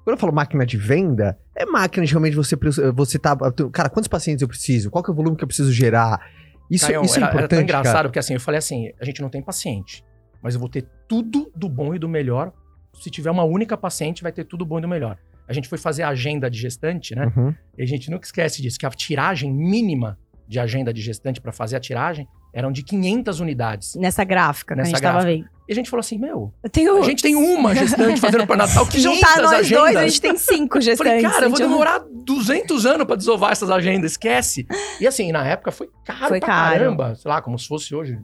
quando eu falo máquina de venda, é máquina de realmente você tá... Cara, quantos pacientes eu preciso? Qual que é o volume que eu preciso gerar? Isso é importante, era tão engraçado, cara. Porque assim, eu falei assim, a gente não tem paciente, mas eu vou ter tudo do bom e do melhor. Se tiver uma única paciente, vai ter tudo bom e do melhor. A gente foi fazer a agenda de gestante, né? Uhum. E a gente nunca esquece disso, que a tiragem mínima de agenda de gestante para fazer a tiragem eram de 500 unidades. Nessa gráfica, a gente estava vendo. E a gente falou assim, meu, a gente tem uma gestante fazendo para Natal, que juntar nós agendas. Dois, a gente tem 5 gestantes. Falei, cara, eu vou demorar 200 anos para desovar essas agendas, esquece. E assim, na época foi caro pra caramba. Sei lá, como se fosse hoje,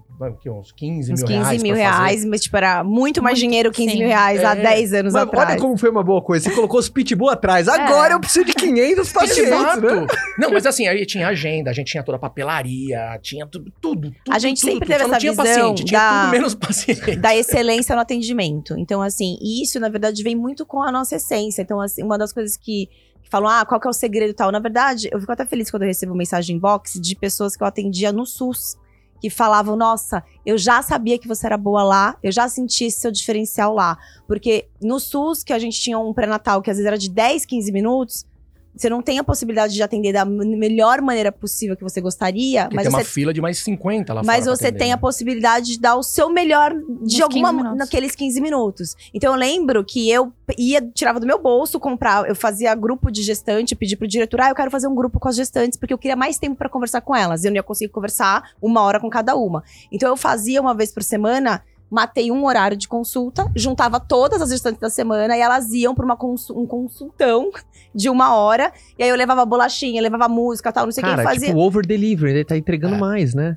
uns 15 mil reais. 15 mil reais, mas tipo, era muito mais dinheiro, 15 mil reais há 10 anos atrás. Olha como foi uma boa coisa, você colocou os pitbull atrás. Agora eu preciso de 500 pacientes, né? Não, mas assim, aí tinha agenda, a gente tinha toda a papelaria, tinha tudo. A gente sempre teve essa visão. Não tinha paciente, tinha tudo menos paciente. Da excelência no atendimento. Então, assim, isso, na verdade, vem muito com a nossa essência. Então, assim, uma das coisas que falam, qual que é o segredo e tal. Na verdade, eu fico até feliz quando eu recebo mensagem inbox de pessoas que eu atendia no SUS, que falavam, nossa, eu já sabia que você era boa lá, eu já senti esse seu diferencial lá. Porque no SUS, que a gente tinha um pré-natal que às vezes era de 10, 15 minutos, você não tem a possibilidade de atender da melhor maneira possível que você gostaria. Porque mas tem uma fila de mais 50 lá fora. Mas você tem a possibilidade de dar o seu melhor de alguma naqueles 15 minutos. Então eu lembro que eu tirava do meu bolso, eu fazia grupo de gestante, pedi pro diretor, eu quero fazer um grupo com as gestantes, porque eu queria mais tempo pra conversar com elas. Eu não ia conseguir conversar 1 hora com cada uma. Então eu fazia uma vez por semana, matei um horário de consulta, juntava todas as gestantes da semana e elas iam para um consultão de 1 hora. E aí eu levava bolachinha, levava música, tal, não sei o que eu fazia. Tipo over delivery, ele tá entregando mais, né?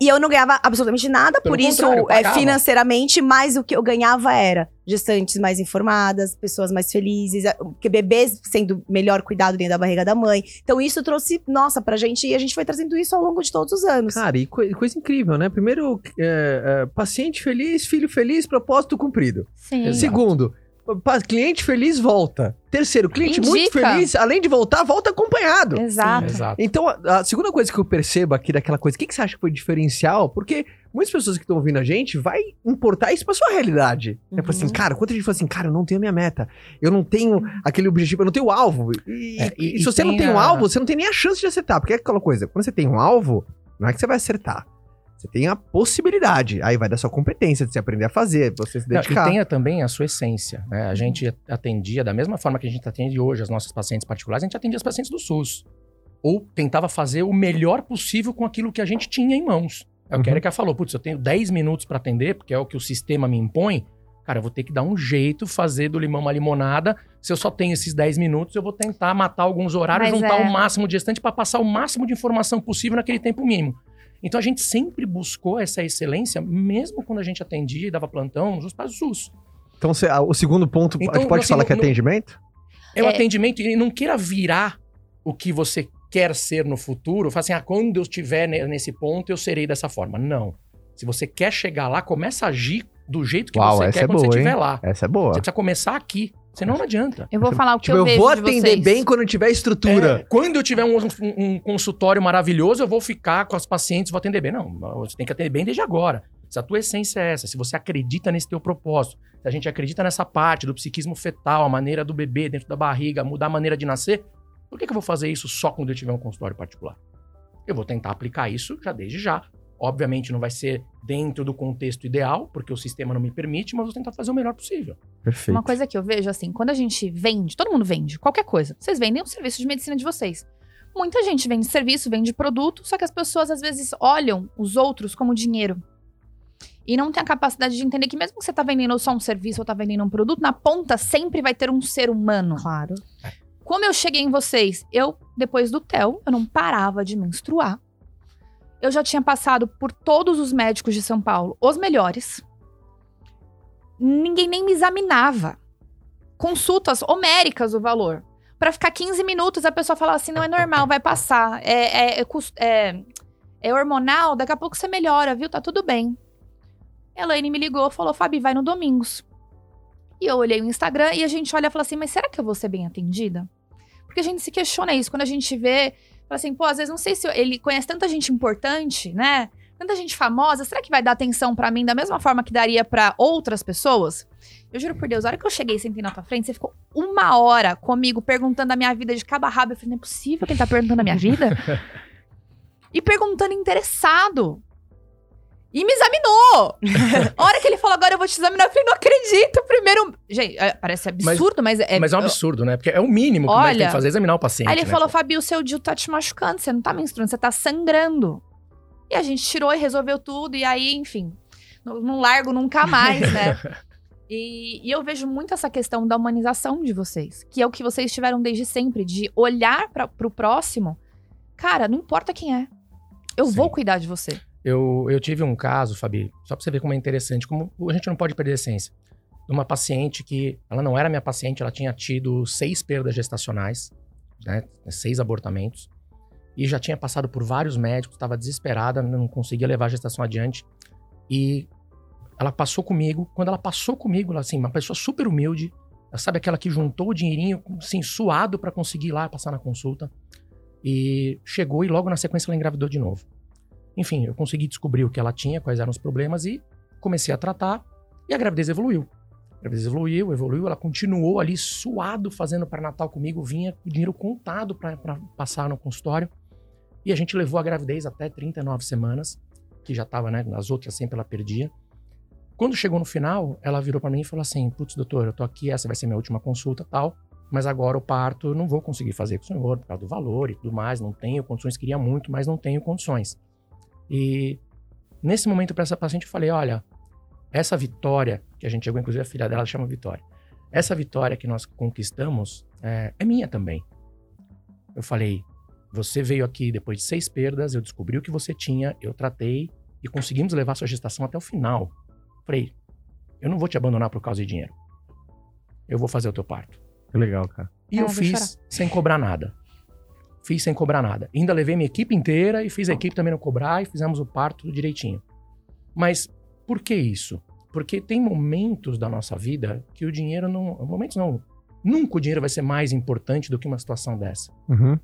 E eu não ganhava absolutamente nada, pelo contrário, por isso, financeiramente, mas o que eu ganhava era gestantes mais informadas, pessoas mais felizes, bebês sendo melhor cuidado dentro da barriga da mãe. Então isso trouxe, pra gente, e a gente foi trazendo isso ao longo de todos os anos. Cara, e coisa incrível, né? Primeiro, paciente feliz, filho feliz, propósito cumprido. Sim. Segundo, cliente feliz volta. Terceiro, cliente muito feliz, além de voltar, volta acompanhado. Exato. Então, a segunda coisa que eu percebo aqui daquela coisa, o que você acha que foi diferencial? Porque muitas pessoas que estão ouvindo a gente vai importar isso pra sua realidade. Uhum. Né? Fala assim, cara, quando a gente fala assim, cara, eu não tenho a minha meta, eu não tenho aquele objetivo, eu não tenho o alvo. E se você não tem um alvo, você não tem nem a chance de acertar. Porque é aquela coisa, quando você tem um alvo, não é que você vai acertar. Você tem a possibilidade, aí vai da sua competência de você aprender a fazer, você se dedicar. E tenha também a sua essência, né? A gente atendia, da mesma forma que a gente atende hoje as nossas pacientes particulares, a gente atendia as pacientes do SUS. Ou tentava fazer o melhor possível com aquilo que a gente tinha em mãos. É o que a Érika falou, eu tenho 10 minutos para atender, porque é o que o sistema me impõe. Cara, eu vou ter que dar um jeito, fazer do limão uma limonada. Se eu só tenho esses 10 minutos, eu vou tentar matar alguns horários, juntar o máximo de gestante para passar o máximo de informação possível naquele tempo mínimo. Então, a gente sempre buscou essa excelência, mesmo quando a gente atendia e dava plantão nos hospitais do SUS. Então, o segundo ponto, então, a gente pode falar que é atendimento? É o atendimento, e não queira virar o que você quer ser no futuro. Fala assim, quando eu estiver nesse ponto, eu serei dessa forma. Não. Se você quer chegar lá, começa a agir do jeito que você quer quando você estiver lá. Essa é boa. Você precisa começar aqui. Senão não adianta. Eu vou falar o que eu vejo de vocês. Eu vou atender bem quando eu tiver estrutura. Quando eu tiver um consultório maravilhoso, eu vou ficar com as pacientes, vou atender bem. Não, você tem que atender bem desde agora. Se a tua essência é essa, se você acredita nesse teu propósito, se a gente acredita nessa parte do psiquismo fetal, a maneira do bebê dentro da barriga, mudar a maneira de nascer, por que eu vou fazer isso só quando eu tiver um consultório particular? Eu vou tentar aplicar isso desde já. Obviamente não vai ser dentro do contexto ideal, porque o sistema não me permite, mas vou tentar fazer o melhor possível. Perfeito. Uma coisa que eu vejo, assim, quando a gente vende, todo mundo vende, qualquer coisa. Vocês vendem o serviço de medicina de vocês. Muita gente vende serviço, vende produto, só que as pessoas às vezes olham os outros como dinheiro. E não tem a capacidade de entender que mesmo que você tá vendendo só um serviço ou tá vendendo um produto, na ponta sempre vai ter um ser humano. Claro. Como eu cheguei em vocês? Eu, depois do TEL, eu não parava de menstruar. Eu já tinha passado por todos os médicos de São Paulo, os melhores. Ninguém nem me examinava. Consultas homéricas o valor. Pra ficar 15 minutos, a pessoa falava assim, não é normal, vai passar. É hormonal, daqui a pouco você melhora, viu? Tá tudo bem. Elaine me ligou, falou, Fabi, vai no Domingos. E eu olhei o Instagram e a gente olha e fala assim, mas será que eu vou ser bem atendida? Porque a gente se questiona isso, quando a gente vê... Fala assim, às vezes não sei se ele conhece tanta gente importante, né? Tanta gente famosa, será que vai dar atenção pra mim da mesma forma que daria pra outras pessoas? Eu juro por Deus, a hora que eu cheguei e sentei na tua frente, você ficou 1 hora comigo perguntando a minha vida de cabo a rabo. Eu falei, não é possível quem tá perguntando a minha vida? E perguntando interessado. E me examinou! A hora que ele falou, agora eu vou te examinar, eu falei, não acredito, primeiro... Gente, parece absurdo, mas é... Mas é um absurdo, né? Porque é o mínimo que tem que fazer, examinar o paciente. Aí ele falou, Fabi, o seu DIU tá te machucando, você não tá menstruando, você tá sangrando. E a gente tirou e resolveu tudo, e aí, enfim... não largo nunca mais, né? E eu vejo muito essa questão da humanização de vocês, que é o que vocês tiveram desde sempre, de olhar para o próximo. Cara, não importa quem é, eu Sim. vou cuidar de você. Eu tive um caso, Fabi, só para você ver como é interessante, como a gente não pode perder a essência, de uma paciente que, ela não era minha paciente, ela tinha tido 6 perdas gestacionais, né, 6 abortamentos, e já tinha passado por vários médicos, estava desesperada, não conseguia levar a gestação adiante, e ela passou comigo, quando ela passou comigo, ela, assim, uma pessoa super humilde, ela, sabe, aquela que juntou o dinheirinho, assim, suado para conseguir ir lá passar na consulta, e chegou e logo na sequência ela engravidou de novo. Enfim, eu consegui descobrir o que ela tinha, quais eram os problemas, e comecei a tratar, e a gravidez evoluiu. Ela continuou ali suado fazendo pré-natal comigo, vinha com dinheiro contado para passar no consultório. E a gente levou a gravidez até 39 semanas, que já estava, né, nas outras sempre ela perdia. Quando chegou no final, ela virou para mim e falou assim: putz, doutor, eu tô aqui, essa vai ser minha última consulta, tal, mas agora o parto eu não vou conseguir fazer com o senhor, por causa do valor e tudo mais, não tenho condições, queria muito, mas não tenho condições. E nesse momento para essa paciente eu falei, olha, essa vitória, que a gente chegou, inclusive a filha dela chama Vitória. Essa vitória que nós conquistamos é minha também. Eu falei, você veio aqui depois de 6 perdas, eu descobri o que você tinha, eu tratei e conseguimos levar sua gestação até o final. Falei, eu não vou te abandonar por causa de dinheiro. Eu vou fazer o teu parto. Que legal, cara. E eu fiz sem cobrar nada. Ainda levei minha equipe inteira e fiz a equipe também não cobrar e fizemos o parto direitinho. Mas por que isso? Porque tem momentos da nossa vida que o dinheiro não... Momentos não. Nunca o dinheiro vai ser mais importante do que uma situação dessa. Uhum.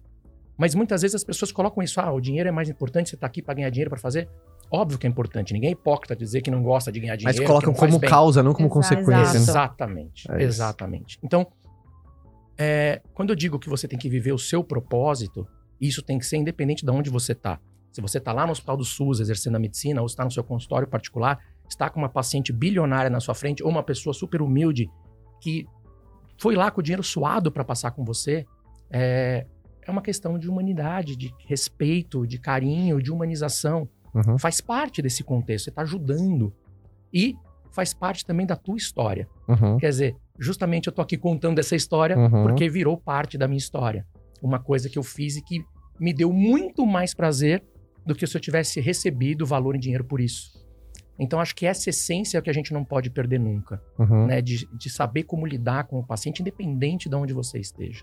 Mas muitas vezes as pessoas colocam isso. Ah, o dinheiro é mais importante, você tá aqui para ganhar dinheiro, para fazer... Óbvio que é importante. Ninguém é hipócrita dizer que não gosta de ganhar dinheiro. Mas colocam como causa, não como consequência. Né? Exatamente. É exatamente. Então, quando eu digo que você tem que viver o seu propósito, isso tem que ser independente de onde você tá. Se você está lá no Hospital do SUS exercendo a medicina, ou está no seu consultório particular, está com uma paciente bilionária na sua frente, ou uma pessoa super humilde que foi lá com o dinheiro suado para passar com você, é uma questão de humanidade, de respeito, de carinho, de humanização. Uhum. Faz parte desse contexto, você está ajudando. E faz parte também da tua história. Uhum. Quer dizer, justamente eu estou aqui contando essa história porque virou parte da minha história. Uma coisa que eu fiz e que me deu muito mais prazer do que se eu tivesse recebido valor em dinheiro por isso. Então, acho que essa essência é o que a gente não pode perder nunca, né? De saber como lidar com o paciente, independente de onde você esteja.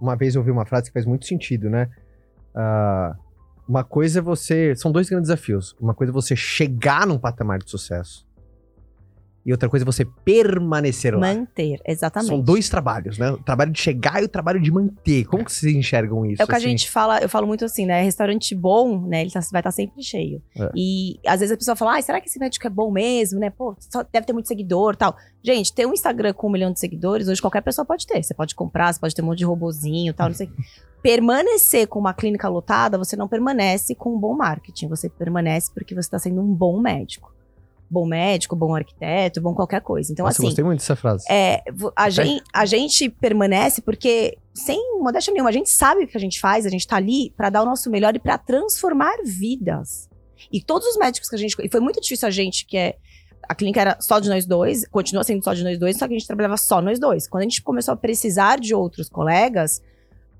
Uma vez eu ouvi uma frase que faz muito sentido, né? Uma coisa é você... São 2 grandes desafios. Uma coisa é você chegar num patamar de sucesso. E outra coisa é você permanecer lá. Manter, exatamente. São 2 trabalhos, né? O trabalho de chegar e o trabalho de manter. Como que vocês enxergam isso? É o que assim? A gente fala, eu falo muito assim, né? Restaurante bom, né? Ele vai estar sempre cheio. É. E às vezes a pessoa fala, será que esse médico é bom mesmo, né? Pô, só deve ter muito seguidor e tal. Gente, ter um Instagram com 1 milhão de seguidores, hoje qualquer pessoa pode ter. Você pode comprar, você pode ter um monte de robozinho e tal, não sei o que. Permanecer com uma clínica lotada, você não permanece com um bom marketing. Você permanece porque você está sendo um bom médico. Bom médico, bom arquiteto, bom qualquer coisa. Então, nossa, assim... eu gostei muito dessa frase. A gente permanece porque, sem modéstia nenhuma, a gente sabe o que a gente faz, a gente tá ali para dar o nosso melhor e para transformar vidas. E todos os médicos que a gente... E foi muito difícil a gente, a clínica era só de nós 2, continua sendo só de nós 2, só que a gente trabalhava só nós 2. Quando a gente começou a precisar de outros colegas,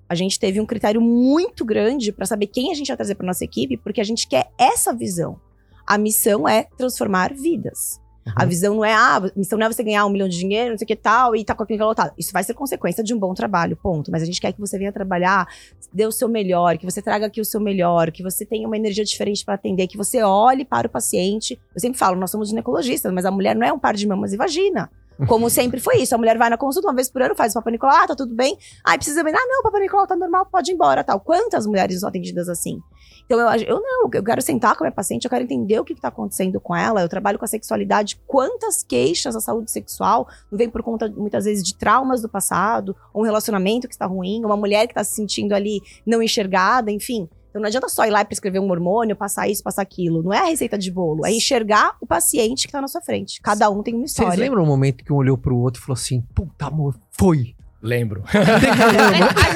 a gente teve um critério muito grande para saber quem a gente ia trazer para nossa equipe, porque a gente quer essa visão. A missão é transformar vidas. Uhum. A missão não é você ganhar 1 milhão de dinheiro, não sei o que tal, e tá com a clínica lotada. Isso vai ser consequência de um bom trabalho, ponto. Mas a gente quer que você venha trabalhar, dê o seu melhor, que você traga aqui o seu melhor, que você tenha uma energia diferente para atender, que você olhe para o paciente. Eu sempre falo, nós somos ginecologistas, mas a mulher não é um par de mamas e vagina. Como sempre foi isso. A mulher vai na consulta uma vez por ano, faz o Papa Nicolau, tá tudo bem. Aí precisa ver, não, o Papa Nicolau tá normal, pode ir embora, tal. Quantas mulheres são atendidas assim? Então, eu quero sentar com a minha paciente, eu quero entender o que está acontecendo com ela. Eu trabalho com a sexualidade. Quantas queixas à saúde sexual não vem por conta, muitas vezes, de traumas do passado, um relacionamento que está ruim, uma mulher que está se sentindo ali não enxergada, enfim. Então, não adianta só ir lá e prescrever um hormônio, passar isso, passar aquilo. Não é a receita de bolo. É enxergar o paciente que tá na sua frente. Cada um tem uma história. Vocês lembram o momento que um olhou pro outro e falou assim, puta amor, foi. Lembro.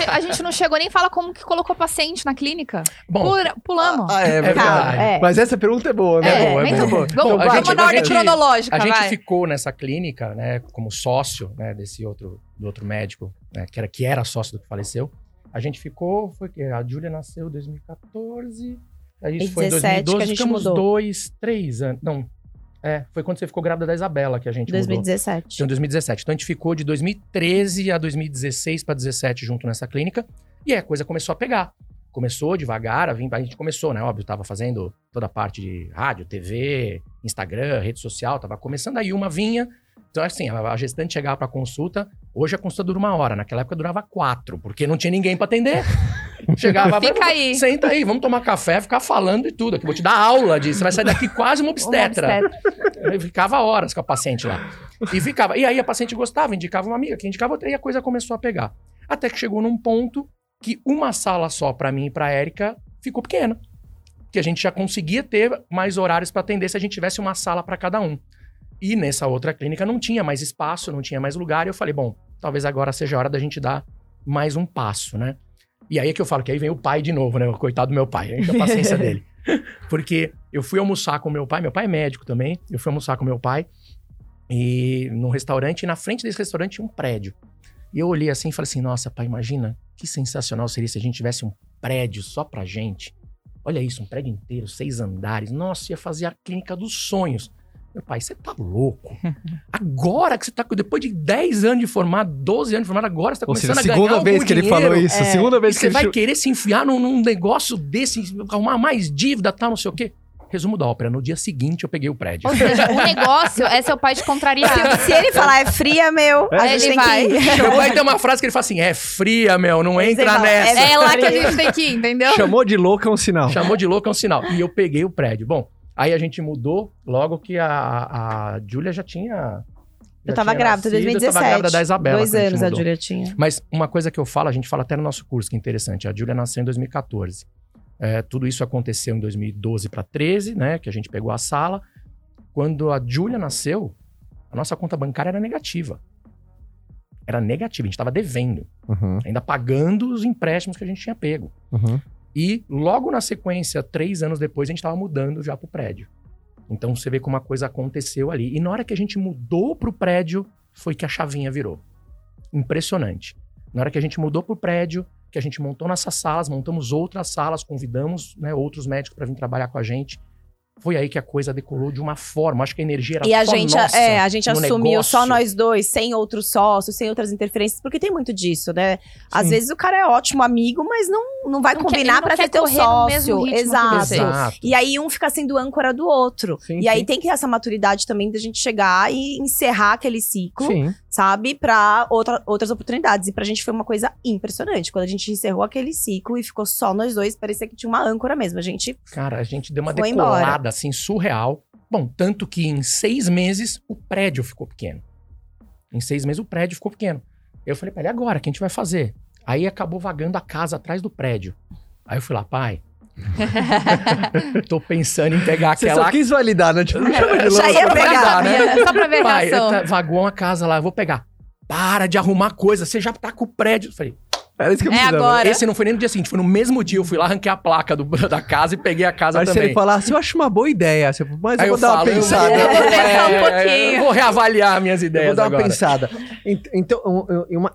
A gente não chegou nem a falar como que colocou paciente na clínica. Bom, pulamos. Ah, é verdade. É. Mas essa pergunta é boa, né? É boa. Vamos na ordem cronológica, vai. A gente ficou nessa clínica, né, como sócio, né, desse outro médico, né, que era sócio do que faleceu. A gente ficou, a Júlia nasceu em 2014, aí isso foi em 2012, a gente ficamos mudou. 2, 3 anos, não. Foi quando você ficou grávida da Isabela que a gente 2017. Mudou. Então, 2017. Então, a gente ficou de 2013 a 2016 para 2017 junto nessa clínica. E a coisa começou a pegar. Começou devagar, a gente começou, né? Óbvio, tava fazendo toda a parte de rádio, TV, Instagram, rede social. Tava começando, aí uma vinha. Então, assim, a gestante chegava para consulta. Hoje a consulta dura 1 hora. Naquela época durava 4, porque não tinha ninguém para atender. Chegava, fica aí. Senta aí, vamos tomar café, ficar falando e tudo. Aqui, vou te dar aula disso. Você vai sair daqui quase uma obstetra. Eu ficava horas com a paciente lá. E aí a paciente gostava, indicava uma amiga, que indicava outra, e a coisa começou a pegar. Até que chegou num ponto que uma sala só para mim e para Érika ficou pequena. Que a gente já conseguia ter mais horários para atender se a gente tivesse uma sala para cada um. E nessa outra clínica não tinha mais espaço, não tinha mais lugar. E eu falei, bom, talvez agora seja a hora da gente dar mais um passo, né? E aí é que eu falo que aí vem o pai de novo, né? O coitado do meu pai, a paciência dele. Porque eu fui almoçar com meu pai é médico também, eu fui almoçar com meu pai e num restaurante, e na frente desse restaurante tinha um prédio. E eu olhei assim e falei assim, nossa, pai, imagina que sensacional seria se a gente tivesse um prédio só pra gente. Olha isso, um prédio inteiro, 6 andares, nossa, ia fazer a clínica dos sonhos. Meu pai, você tá louco. Agora que você tá... Depois de 10 anos de formado, 12 anos de formado, agora você tá começando a ganhar algum dinheiro. Segunda vez que ele falou isso. Segunda vez que ele... Você vai querer se enfiar num negócio desse, arrumar mais dívida, tal, não sei o quê. Resumo da ópera, no dia seguinte eu peguei o prédio. Ou seja, o negócio é seu pai te contrariar. Se ele falar, é fria, meu, a gente tem vai. Que ir. Meu pai tem uma frase que ele fala assim, é fria, meu, não entra nessa. É lá que a gente tem que ir, entendeu? Chamou de louco é um sinal. Chamou de louco é um sinal. E eu peguei o prédio. Bom, aí a gente mudou, logo que a Júlia já tinha... Eu tava grávida em 2017. Eu tava grávida da Isabela. 2 anos a Júlia tinha. Mas uma coisa que eu falo, a gente fala até no nosso curso, que é interessante. A Júlia nasceu em 2014. Tudo isso aconteceu em 2012 para 2013, né? Que a gente pegou a sala. Quando a Júlia nasceu, a nossa conta bancária era negativa. A gente tava devendo. Uhum. Ainda pagando os empréstimos que a gente tinha pego. Uhum. E logo na sequência, 3 anos depois, a gente estava mudando já pro prédio. Então você vê como a coisa aconteceu ali. E na hora que a gente mudou pro prédio, foi que a chavinha virou. Impressionante. Na hora que a gente mudou pro prédio, que a gente montou nossas salas, montamos outras salas, convidamos, né, outros médicos para vir trabalhar com a gente. Foi aí que a coisa decolou de uma forma. Acho que a energia era só nossa. E a gente assumiu negócio. Só nós dois, sem outros sócios, sem outras interferências. Porque tem muito disso, né? Sim. Às vezes o cara é ótimo amigo, mas não vai combinar para ser teu sócio. Exato. E aí um fica sendo âncora do outro. Sim, e aí tem que ter essa maturidade também da gente chegar e encerrar aquele ciclo, sim, sabe? Para outras oportunidades. E pra gente foi uma coisa impressionante. Quando a gente encerrou aquele ciclo e ficou só nós dois, parecia que tinha uma âncora mesmo. A gente deu uma decolada. Embora. Assim, surreal. Bom, tanto que em 6 meses o prédio ficou pequeno. Eu falei pra ele, agora, o que a gente vai fazer? Aí acabou vagando a casa atrás do prédio. Aí eu fui lá, pai, tô pensando em pegar aquela... Você só quis validar, né? Não chama de louco. Já ia pegar, né? Só pra ver a reação. Pai, vagou uma casa lá, eu vou pegar. Para de arrumar coisa, você já tá com o prédio. Eu falei... Era isso que eu precisava. Agora. Esse não foi nem no dia seguinte, foi no mesmo dia. Eu fui lá, arranquei a placa da casa e peguei a casa também. Aí se ele falasse, eu acho uma boa ideia, mas eu vou dar uma pensada. Eu vou reavaliar minhas ideias agora. Vou dar uma pensada. Então,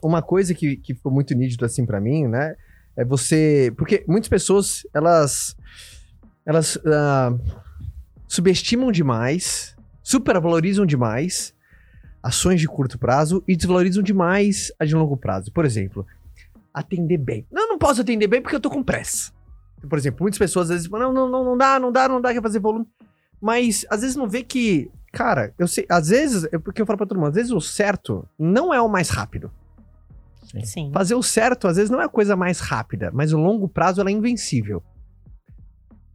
uma coisa que ficou muito nítido assim pra mim, né, é você... Porque muitas pessoas, elas subestimam demais, supervalorizam demais ações de curto prazo e desvalorizam demais a de longo prazo. Por exemplo... Atender bem. Não posso atender bem porque eu tô com pressa. Por exemplo, muitas pessoas às vezes falam, não dá, quer fazer volume. Mas às vezes não vê que, cara, eu sei, às vezes, porque eu falo pra todo mundo, às vezes o certo não é o mais rápido. Sim. Fazer o certo, às vezes, não é a coisa mais rápida, mas o longo prazo ela é invencível.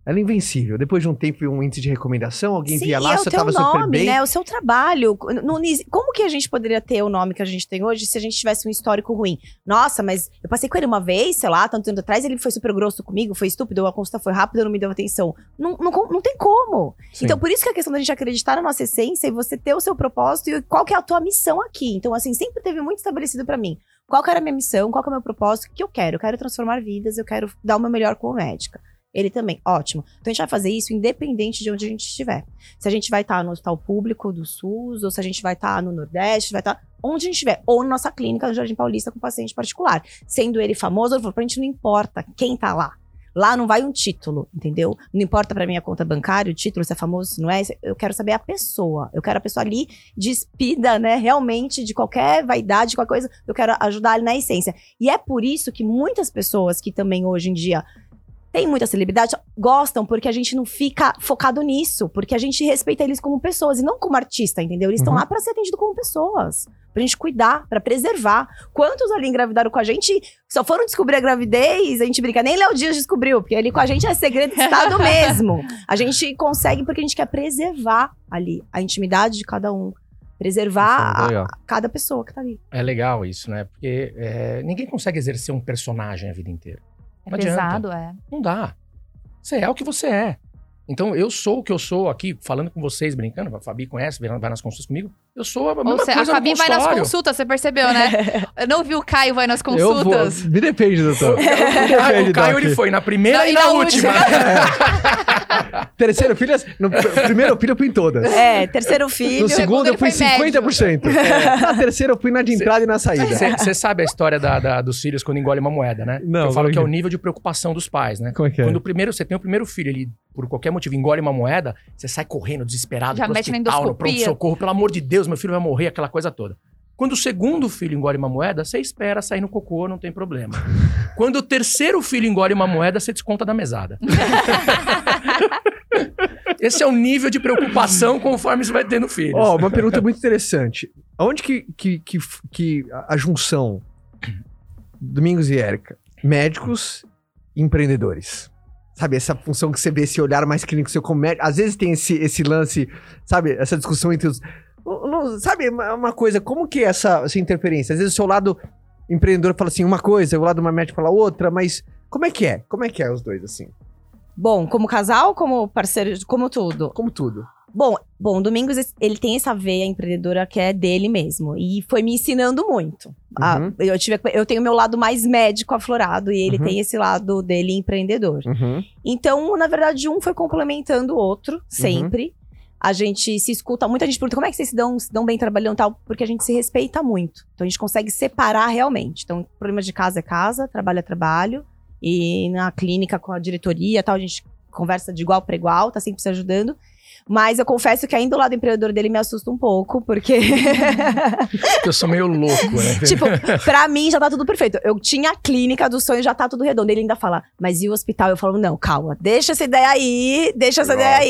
Ela é invencível. Depois de um tempo e um índice de recomendação, alguém via lá, você tava super bem. Sim, é o seu trabalho. Como que a gente poderia ter o nome que a gente tem hoje se a gente tivesse um histórico ruim? Nossa, mas eu passei com ele uma vez, sei lá, tanto tempo atrás, ele foi super grosso comigo, foi estúpido, a consulta foi rápida, não me deu atenção. Não tem como. Sim. Então, por isso que a questão da gente acreditar na nossa essência e você ter o seu propósito e qual que é a tua missão aqui. Então, assim, sempre teve muito estabelecido pra mim. Qual que era a minha missão? Qual que é o meu propósito? O que eu quero? Eu quero transformar vidas, eu quero dar o meu melhor como médica. Ele também, ótimo. Então, a gente vai fazer isso independente de onde a gente estiver. Se a gente vai estar no hospital público do SUS, ou se a gente vai estar no Nordeste, vai estar onde a gente estiver. Ou na nossa clínica, no Jardim Paulista, com paciente particular. Sendo ele famoso, pra gente não importa quem tá lá. Lá não vai um título, entendeu? Não importa pra minha conta bancária o título, se é famoso, se não é. Eu quero saber a pessoa. Eu quero a pessoa ali despida, né? Realmente de qualquer vaidade, de qualquer coisa. Eu quero ajudar ele na essência. E é por isso que muitas pessoas que também hoje em dia tem muita celebridade, gostam porque a gente não fica focado nisso, porque a gente respeita eles como pessoas e não como artista, entendeu? Eles estão lá pra ser atendidos como pessoas, pra gente cuidar, pra preservar. Quantos ali engravidaram com a gente só foram descobrir a gravidez, a gente brinca, nem Léo Dias descobriu, porque ali com a gente é segredo de estado mesmo. A gente consegue porque a gente quer preservar ali a intimidade de cada um, preservar cada pessoa que tá ali. É legal isso, né? Porque ninguém consegue exercer um personagem a vida inteira. Não adianta. Pesado, é. Não dá. Você é o que você é. Então, eu sou o que eu sou aqui, falando com vocês, brincando. A Fabi conhece, vai nas consultas comigo. Eu sou a mesma coisa. A Fabi vai nas consultas, você percebeu, né? Eu não vi o Caio vai nas consultas. Me depende, doutor. O Caio, ele foi na primeira e na última. Terceiro filho, no primeiro filho eu fui em todas. Terceiro filho. No segundo eu fui em 50%. Na terceira eu fui na de entrada e na saída. Você sabe a história dos filhos quando engole uma moeda, né? Não, eu falo que é o nível de preocupação dos pais, né? Como é que é? Quando você tem o primeiro filho, ele, por qualquer motivo, engole uma moeda, você sai correndo, desesperado, já pro hospital, no pronto-socorro, pelo amor de Deus, meu filho vai morrer, aquela coisa toda. Quando o segundo filho engole uma moeda, você espera sair no cocô, não tem problema. Quando o terceiro filho engole uma moeda, você desconta da mesada. Esse é o nível de preocupação conforme você vai tendo filhos. Ó, uma pergunta muito interessante. Onde que a junção Domingos e Érika? Médicos e empreendedores. Sabe, essa função que você vê, esse olhar mais clínico, seu comércio. Às vezes tem esse lance, sabe, essa discussão entre os... Sabe, uma coisa, como que é essa interferência? Às vezes o seu lado empreendedor fala assim uma coisa, o lado do médico fala outra, mas como é que é? Como é que é os dois, assim? Bom, como casal, como parceiro, como tudo? Como tudo. Bom, o Domingos, ele tem essa veia empreendedora que é dele mesmo. E foi me ensinando muito. Eu tenho o meu lado mais médico aflorado e ele tem esse lado dele empreendedor. Então, na verdade, um foi complementando o outro, sempre. A gente se escuta, muita gente pergunta como é que vocês se dão bem trabalhando e tal, porque a gente se respeita muito. Então a gente consegue separar realmente. Então o problema de casa é casa, trabalho é trabalho. E na clínica com a diretoria e tal, a gente conversa de igual para igual, tá sempre se ajudando. Mas eu confesso que ainda o lado empreendedor dele me assusta um pouco, porque... Eu sou meio louco, né? Tipo, pra mim já tá tudo perfeito. Eu tinha a clínica do sonho, já tá tudo redondo. Ele ainda fala, mas e o hospital? Eu falo, não, calma, deixa essa ideia aí.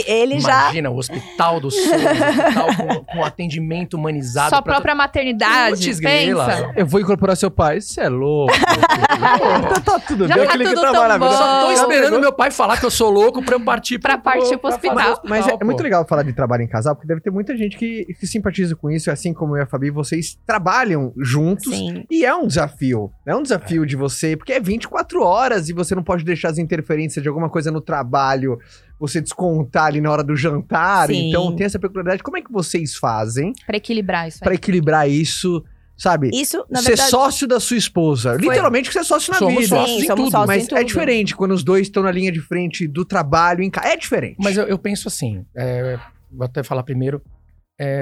Ele imagina, já... Imagina, o hospital do sonho, o hospital com atendimento humanizado. Sua própria maternidade, pensa. Eu vou incorporar seu pai, você é louco. Tá tudo já bem, tá a clínica tá maravilhosa. Só tô esperando meu pai falar que eu sou louco pra eu partir pro hospital. Mas é muito legal falar de trabalho em casal, porque deve ter muita gente que simpatiza com isso, assim como eu e a Fabi, vocês trabalham juntos. Sim. E é um desafio. É um desafio de você, porque é 24 horas e você não pode deixar as interferências de alguma coisa no trabalho, você descontar ali na hora do jantar. Sim. Então tem essa peculiaridade. Como é que vocês fazem pra equilibrar isso aí? Pra equilibrar isso... Sabe? Isso, na verdade, ser sócio da sua esposa. Foi. Literalmente ser sócio na vida. Somos sócios em tudo. É diferente quando os dois estão na linha de frente do trabalho. É diferente. Mas eu penso assim, vou até falar primeiro,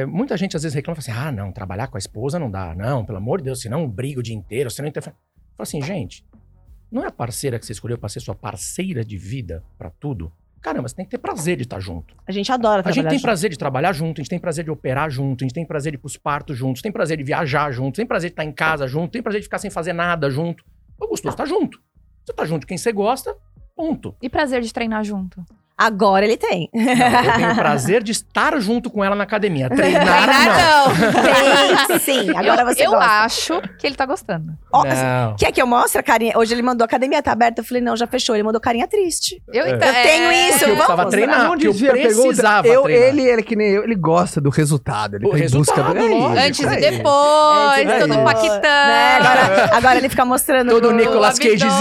muita gente às vezes reclama assim, ah não, trabalhar com a esposa não dá. Não, pelo amor de Deus, senão briga o dia inteiro, senão interfere. Eu falo assim, gente, não é a parceira que você escolheu pra ser sua parceira de vida pra tudo? Caramba, você tem que ter prazer de estar junto. A gente adora trabalhar junto. A gente tem prazer de trabalhar junto, a gente tem prazer de operar junto, a gente tem prazer de ir pros partos juntos, tem prazer de viajar junto, tem prazer de estar em casa junto, tem prazer de ficar sem fazer nada junto. É gostoso estar junto. Você tá junto com quem você gosta, ponto. E prazer de treinar junto? Agora ele tem. Não, eu tenho o prazer de estar junto com ela na academia. Treinar, não. Sim, agora você gosta. Eu acho que ele tá gostando. Não. Quer que eu mostre a carinha? Hoje ele mandou a academia tá aberta. Eu falei, não, já fechou. Ele mandou carinha triste. Eu tenho isso. Porque eu precisava treinar. Eu precisava treinar. Ele que nem eu. Ele gosta do resultado. Ele busca do antes e depois. É todo paquitão. Né? Agora ele fica mostrando. Todo Nicolas Cagezinho.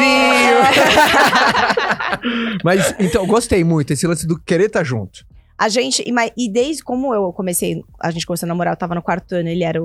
Mas, então, gostei muito. Esse lance do querer estar junto. A gente, e desde como eu comecei, a gente começou a namorar, eu tava no quarto ano, ele era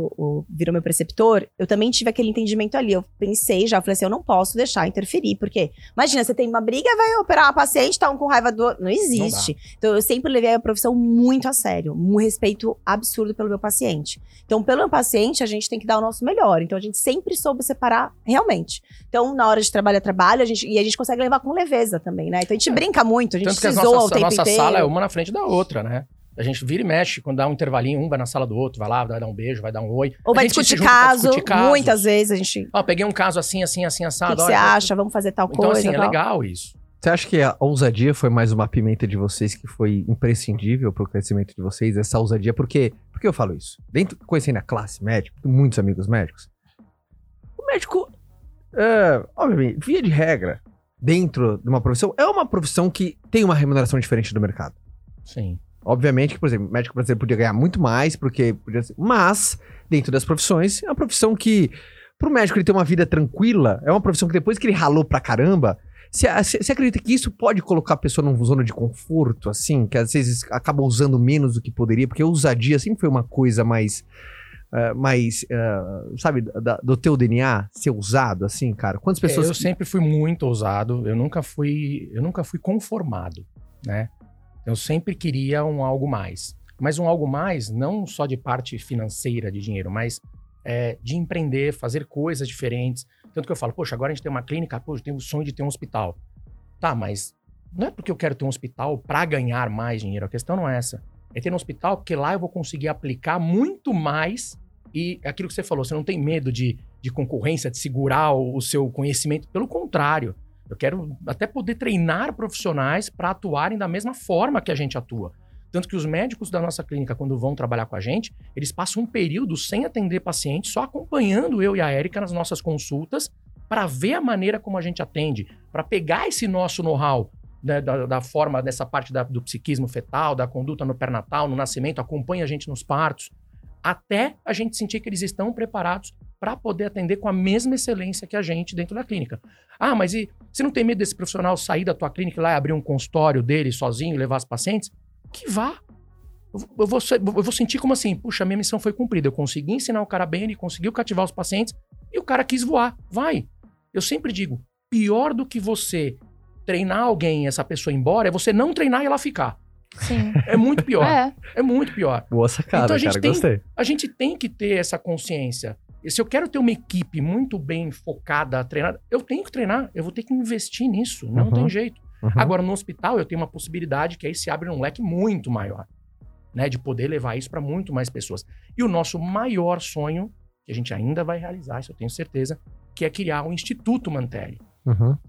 virou meu preceptor, eu também tive aquele entendimento ali, eu pensei já, eu falei assim, eu não posso deixar interferir, porque imagina, você tem uma briga, vai operar uma paciente, tá um com raiva do outro, não existe. Não, então eu sempre levei a profissão muito a sério, um respeito absurdo pelo meu paciente. Então pelo meu paciente, a gente tem que dar o nosso melhor, então a gente sempre soube separar realmente. Então na hora de trabalho é trabalho, e a gente consegue levar com leveza também, né? Então a gente brinca muito, a gente se zoa o tempo inteiro. Tanto que a nossa sala é uma na frente da outra. Né? A gente vira e mexe, quando dá um intervalinho, um vai na sala do outro, vai lá, vai dar um beijo, vai dar um oi. Ou vai discutir caso, muitas vezes a gente... Ó, peguei um caso assim, assado. O que você acha? Vamos fazer tal coisa. Então assim, é legal isso. Você acha que a ousadia foi mais uma pimenta de vocês que foi imprescindível pro crescimento de vocês? Essa ousadia, porque eu falo isso? Conhecendo a classe médica, muitos amigos médicos, o médico, obviamente, via de regra, dentro de uma profissão, é uma profissão que tem uma remuneração diferente do mercado. Sim. Obviamente que, por exemplo, o médico brasileiro podia ganhar muito mais, porque podia ser. Mas, dentro das profissões, é uma profissão que, pro médico ele ter uma vida tranquila, é uma profissão que depois que ele ralou pra caramba, você acredita que isso pode colocar a pessoa numa zona de conforto, assim, que às vezes acaba usando menos do que poderia, porque a ousadia sempre foi uma coisa mais, sabe, do teu DNA ser ousado, assim, cara? Quantas pessoas... Eu sempre fui muito ousado, eu nunca fui conformado, né? Eu sempre queria um algo mais. Mas um algo mais, não só de parte financeira, de dinheiro, mas de empreender, fazer coisas diferentes. Tanto que eu falo, poxa, agora a gente tem uma clínica, poxa, eu tenho o sonho de ter um hospital. Tá, mas não é porque eu quero ter um hospital para ganhar mais dinheiro. A questão não é essa. É ter um hospital porque lá eu vou conseguir aplicar muito mais. E aquilo que você falou, você não tem medo de concorrência, de segurar o seu conhecimento. Pelo contrário. Eu quero até poder treinar profissionais para atuarem da mesma forma que a gente atua. Tanto que os médicos da nossa clínica, quando vão trabalhar com a gente, eles passam um período sem atender pacientes, só acompanhando eu e a Érika nas nossas consultas para ver a maneira como a gente atende, para pegar esse nosso know-how, né, da forma dessa parte do psiquismo fetal, da conduta no pernatal, no nascimento, acompanha a gente nos partos, até a gente sentir que eles estão preparados para poder atender com a mesma excelência que a gente dentro da clínica. Ah, mas e você não tem medo desse profissional sair da tua clínica e lá abrir um consultório dele sozinho e levar os pacientes? Que vá. Eu vou sentir como assim, puxa, minha missão foi cumprida, eu consegui ensinar o cara bem, ele conseguiu cativar os pacientes e o cara quis voar. Vai. Eu sempre digo, pior do que você treinar alguém e essa pessoa ir embora, é você não treinar e ela ficar. Sim. É muito pior. É muito pior. Boa sacada, então, gostei. A gente tem que ter essa consciência. Se eu quero ter uma equipe muito bem focada, treinada, eu tenho que treinar, eu vou ter que investir nisso, não tem jeito. Agora, no hospital, eu tenho uma possibilidade que aí se abre um leque muito maior, né? De poder levar isso para muito mais pessoas. E o nosso maior sonho, que a gente ainda vai realizar, isso eu tenho certeza, que é criar o Instituto Mantelli.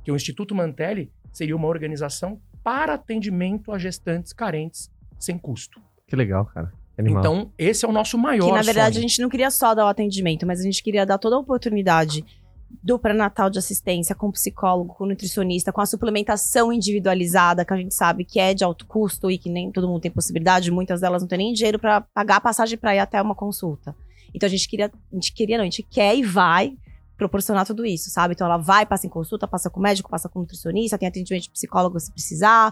Que o Instituto Mantelli seria uma organização para atendimento a gestantes carentes sem custo. Que legal, cara. Animal. Então, esse é o nosso maior sonho. Que, na verdade, sonho. A gente não queria só dar o atendimento, mas a gente queria dar toda a oportunidade do pré-natal de assistência, com psicólogo, com nutricionista, com a suplementação individualizada, que a gente sabe que é de alto custo e que nem todo mundo tem possibilidade, muitas delas não têm nem dinheiro para pagar a passagem para ir até uma consulta. Então, a gente quer e vai proporcionar tudo isso, sabe? Então ela vai, passa em consulta, passa com o médico, passa com o nutricionista, tem atendimento de psicólogo se precisar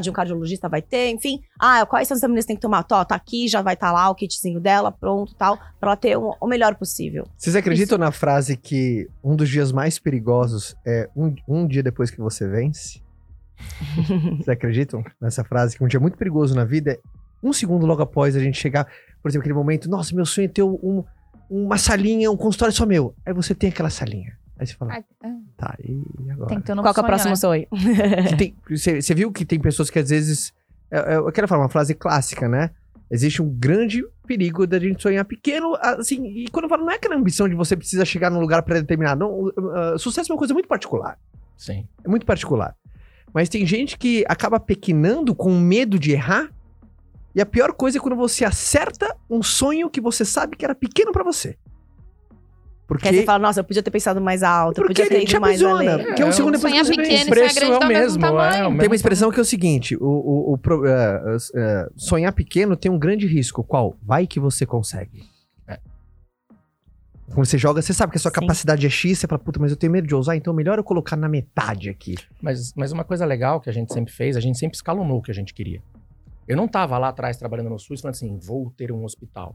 de um cardiologista vai ter, enfim. Ah, quais são as vitaminas que tem que tomar? Tó, tá aqui, já vai estar lá o kitzinho dela, pronto, tal, pra ela ter o melhor possível. Vocês acreditam isso. Na frase que um dos dias mais perigosos é um dia depois que você vence? Vocês acreditam nessa frase que um dia muito perigoso na vida é um segundo logo após a gente chegar, por exemplo, aquele momento, nossa, meu sonho é ter uma salinha, um consultório só meu. Aí você tem aquela salinha. Aí você fala, tá, e agora? Tem que ter um novo. Qual que é o próximo sonho? Você viu que tem pessoas que às vezes... Eu quero falar uma frase clássica, né? Existe um grande perigo da gente sonhar pequeno, assim... E quando eu falo, não é aquela ambição de você precisa chegar num lugar pré-determinado. Sucesso é uma coisa muito particular. Sim. É muito particular. Mas tem gente que acaba pequenando com medo de errar. E a pior coisa é quando você acerta um sonho que você sabe que era pequeno pra você. Porque aí você fala, nossa, eu podia ter pensado mais alto, eu podia ter ido mais além. Porque um segundo depois que pequeno, o preço é o mesmo. Tem uma expressão que é o seguinte, sonhar pequeno tem um grande risco. Qual? Vai que você consegue. Quando você joga, você sabe que a sua capacidade é X, você fala, puta, mas eu tenho medo de ousar, então melhor eu colocar na metade aqui. Mas uma coisa legal que a gente sempre fez, a gente sempre escalonou o que a gente queria. Eu não estava lá atrás trabalhando no SUS falando assim, vou ter um hospital.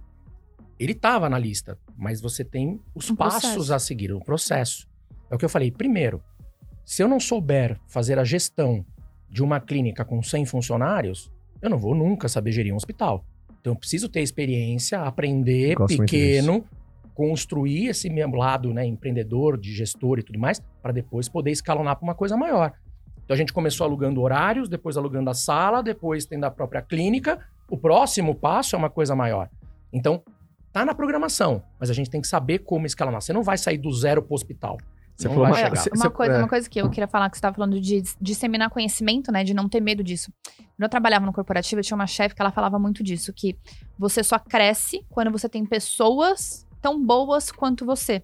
Ele estava na lista, mas você tem os passos a seguir, o processo. É o que eu falei, primeiro, se eu não souber fazer a gestão de uma clínica com 100 funcionários, eu não vou nunca saber gerir um hospital. Então eu preciso ter experiência, aprender pequeno, construir esse meu lado, né, empreendedor, de gestor e tudo mais, para depois poder escalonar para uma coisa maior. Então a gente começou alugando horários, depois alugando a sala, depois tendo a própria clínica. O próximo passo é uma coisa maior. Então tá na programação, mas a gente tem que saber como escalonar. Você não vai sair do zero para o hospital. Você falou uma coisa que eu queria falar, que você estava falando de disseminar conhecimento, né? De não ter medo disso. Quando eu trabalhava no corporativo, eu tinha uma chefe que ela falava muito disso, que você só cresce quando você tem pessoas tão boas quanto você.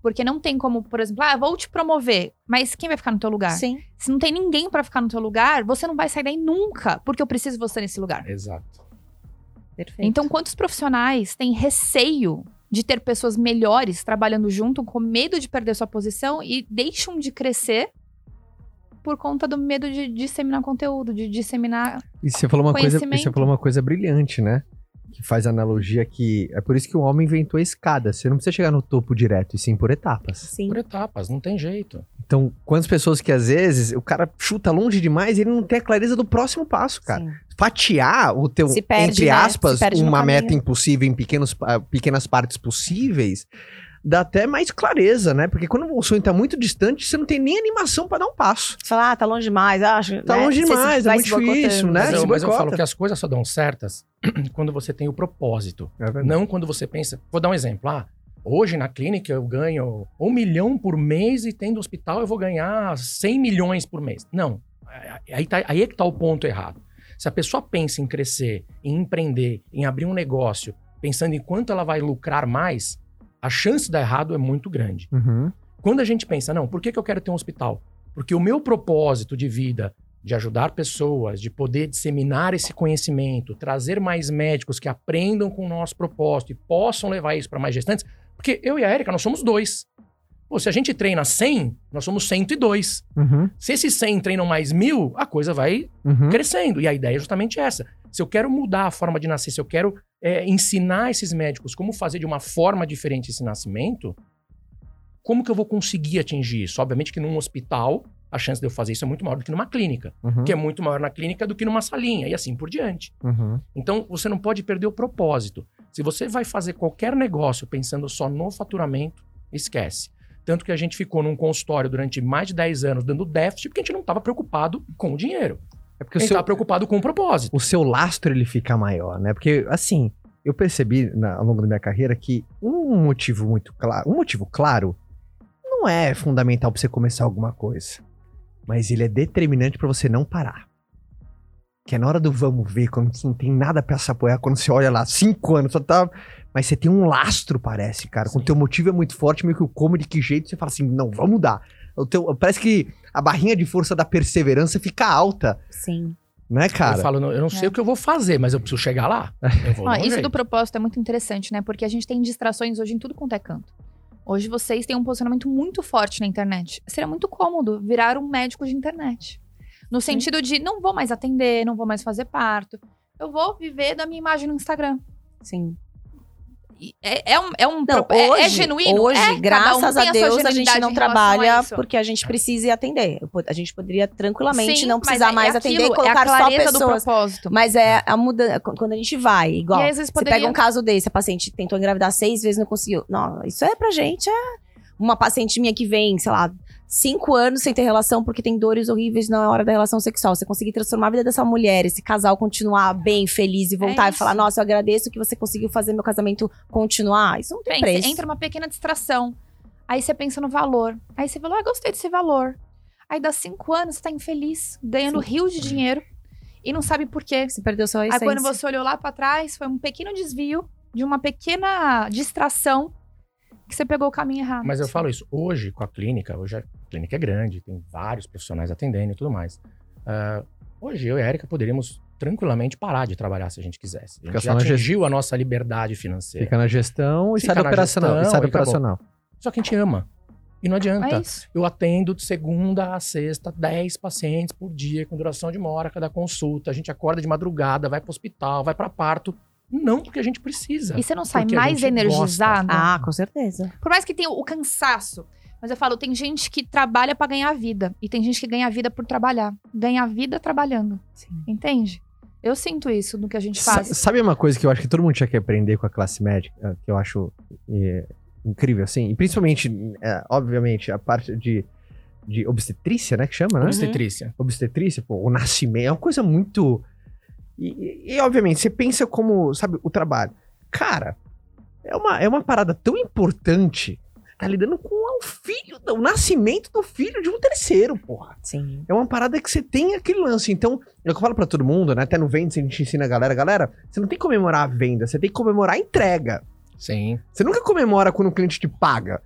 Porque não tem como, por exemplo, vou te promover, mas quem vai ficar no teu lugar? Sim. Se não tem ninguém para ficar no teu lugar, você não vai sair daí nunca, porque eu preciso você nesse lugar. Exato. Perfeito. Então, quantos profissionais têm receio de ter pessoas melhores trabalhando junto, com medo de perder sua posição e deixam de crescer por conta do medo de disseminar conteúdo, de disseminar conhecimento. E você falou uma coisa brilhante, né? Que faz analogia que... É por isso que o homem inventou a escada. Você não precisa chegar no topo direto, e sim por etapas. Sim. Por etapas, não tem jeito. Então, quantas pessoas que às vezes o cara chuta longe demais e ele não tem a clareza do próximo passo, cara. Sim. Fatiar o teu, perde, entre aspas, né? Uma meta impossível em pequenas partes possíveis, dá até mais clareza, né? Porque quando o sonho tá muito distante, você não tem nem animação pra dar um passo. Você fala, tá longe demais, acho. Tá, né? Longe demais, é muito difícil, né? Mas eu falo que as coisas só dão certas quando você tem o propósito. É, não quando você pensa... Vou dar um exemplo, hoje na clínica eu ganho 1 milhão por mês e tendo hospital eu vou ganhar 100 milhões por mês. Não, aí é que tá o ponto errado. Se a pessoa pensa em crescer, em empreender, em abrir um negócio, pensando em quanto ela vai lucrar mais, a chance de dar errado é muito grande. Uhum. Quando a gente pensa, não, por que eu quero ter um hospital? Porque o meu propósito de vida, de ajudar pessoas, de poder disseminar esse conhecimento, trazer mais médicos que aprendam com o nosso propósito e possam levar isso para mais gestantes, porque eu e a Érika, nós somos 2. Pô, se a gente treina 100, nós somos 102. Uhum. Se esses 100 treinam mais 1.000, a coisa vai crescendo. E a ideia é justamente essa. Se eu quero mudar a forma de nascer, se eu quero ensinar esses médicos como fazer de uma forma diferente esse nascimento, como que eu vou conseguir atingir isso? Obviamente que num hospital, a chance de eu fazer isso é muito maior do que numa clínica, que é muito maior na clínica do que numa salinha, e assim por diante. Uhum. Então, você não pode perder o propósito. Se você vai fazer qualquer negócio pensando só no faturamento, esquece. Tanto que a gente ficou num consultório durante mais de 10 anos dando déficit, porque a gente não estava preocupado com o dinheiro. É porque a gente estava preocupado com o propósito. O seu lastro, ele fica maior, né? Porque, assim, eu percebi ao longo da minha carreira que um motivo claro não é fundamental para você começar alguma coisa. Mas ele é determinante para você não parar. Que é na hora do vamos ver, quando você não tem nada pra se apoiar, quando você olha lá, 5 anos, só tá... Mas você tem um lastro, parece, cara. Sim. Quando o teu motivo é muito forte, meio que o como, de que jeito, você fala assim, não, vamos mudar. Parece que a barrinha de força da perseverança fica alta. Sim. Né, cara? Eu falo, não, eu não sei o que eu vou fazer, mas eu preciso chegar lá. Eu vou isso jeito. Do propósito é muito interessante, né? Porque a gente tem distrações hoje em tudo quanto é canto. Hoje vocês têm um posicionamento muito forte na internet. Seria muito cômodo virar um médico de internet. No sentido de, não vou mais atender, não vou mais fazer parto. Eu vou viver da minha imagem no Instagram. Sim. É genuíno. Hoje, graças a Deus, a gente não trabalha porque a gente precisa atender. A gente poderia tranquilamente não precisar mais atender e colocar só pessoas. Do propósito. Mas é a mudança. Quando a gente vai, igual, aí, você pega um caso desse, a paciente tentou engravidar 6 vezes, não conseguiu. Não, isso é pra gente, uma paciente minha que vem, sei lá, 5 anos sem ter relação porque tem dores horríveis na hora da relação sexual. Você conseguir transformar a vida dessa mulher, esse casal continuar bem, feliz e voltar e falar, nossa, eu agradeço que você conseguiu fazer meu casamento continuar. Isso não tem preço. Entra uma pequena distração. Aí você pensa no valor. Aí você fala, gostei desse valor. Aí dá 5 anos, você tá infeliz, ganhando rios de dinheiro e não sabe por quê. Você perdeu sua essência. Aí quando você olhou lá pra trás, foi um pequeno desvio de uma pequena distração que você pegou o caminho errado. Mas eu falo isso, hoje com a clínica, hoje a clínica é grande, tem vários profissionais atendendo e tudo mais. Hoje eu e a Érika poderíamos tranquilamente parar de trabalhar se a gente quisesse. A gente já atingiu a nossa liberdade financeira. Fica na gestão e sai do operacional. Só que a gente ama. E não adianta. Eu atendo de segunda a sexta 10 pacientes por dia, com duração de 1 hora cada consulta. A gente acorda de madrugada, vai para o hospital, vai para parto. Não, porque a gente precisa. E você não sai mais energizado? Gosta. Ah, com certeza. Por mais que tenha o cansaço. Mas eu falo, tem gente que trabalha para ganhar vida. E tem gente que ganha vida por trabalhar. Ganha vida trabalhando. Sim. Entende? Eu sinto isso no que a gente faz. Sabe uma coisa que eu acho que todo mundo tinha que aprender com a classe médica? Que eu acho... incrível, assim, e principalmente, obviamente, a parte de obstetrícia, né, que chama, né? Obstetrícia. Obstetrícia, pô, o nascimento, é uma coisa muito... E obviamente, você pensa como, sabe, o trabalho. Cara, é uma parada tão importante, tá lidando com o filho, o nascimento do filho de um terceiro, porra. Sim. É uma parada que você tem aquele lance, então, eu falo pra todo mundo, né, até no Venda, a gente ensina a galera, você não tem que comemorar a venda, você tem que comemorar a entrega. Sim. Você nunca comemora quando o cliente te paga.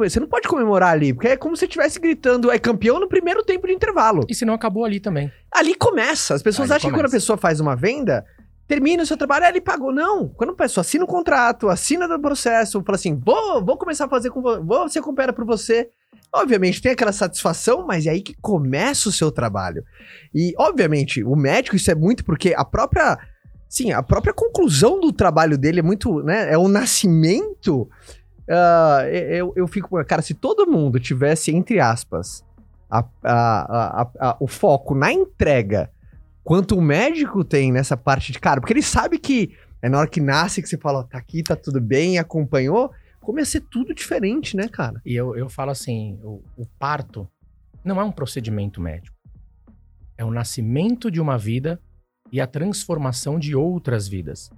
Você não pode comemorar ali, porque é como se você estivesse gritando, é campeão no primeiro tempo de intervalo. E se não, acabou ali também. Ali começa. As pessoas acham que quando a pessoa faz uma venda, termina o seu trabalho, ele pagou. Não. Quando a pessoa assina o contrato, assina o processo, fala assim, vou começar a fazer com você, vou ser compera por você. Obviamente, tem aquela satisfação, mas é aí que começa o seu trabalho. E, obviamente, o médico, isso é muito porque a própria... Sim, a própria conclusão do trabalho dele é muito, né, é o nascimento. Eu fico, cara, se todo mundo tivesse, entre aspas, o foco na entrega, quanto o médico tem nessa parte de, cara, porque ele sabe que é na hora que nasce que você fala, ó, tá aqui, tá tudo bem, acompanhou, começa a ser tudo diferente, né, cara? E eu falo assim, o parto não é um procedimento médico, é o nascimento de uma vida e a transformação de outras vidas,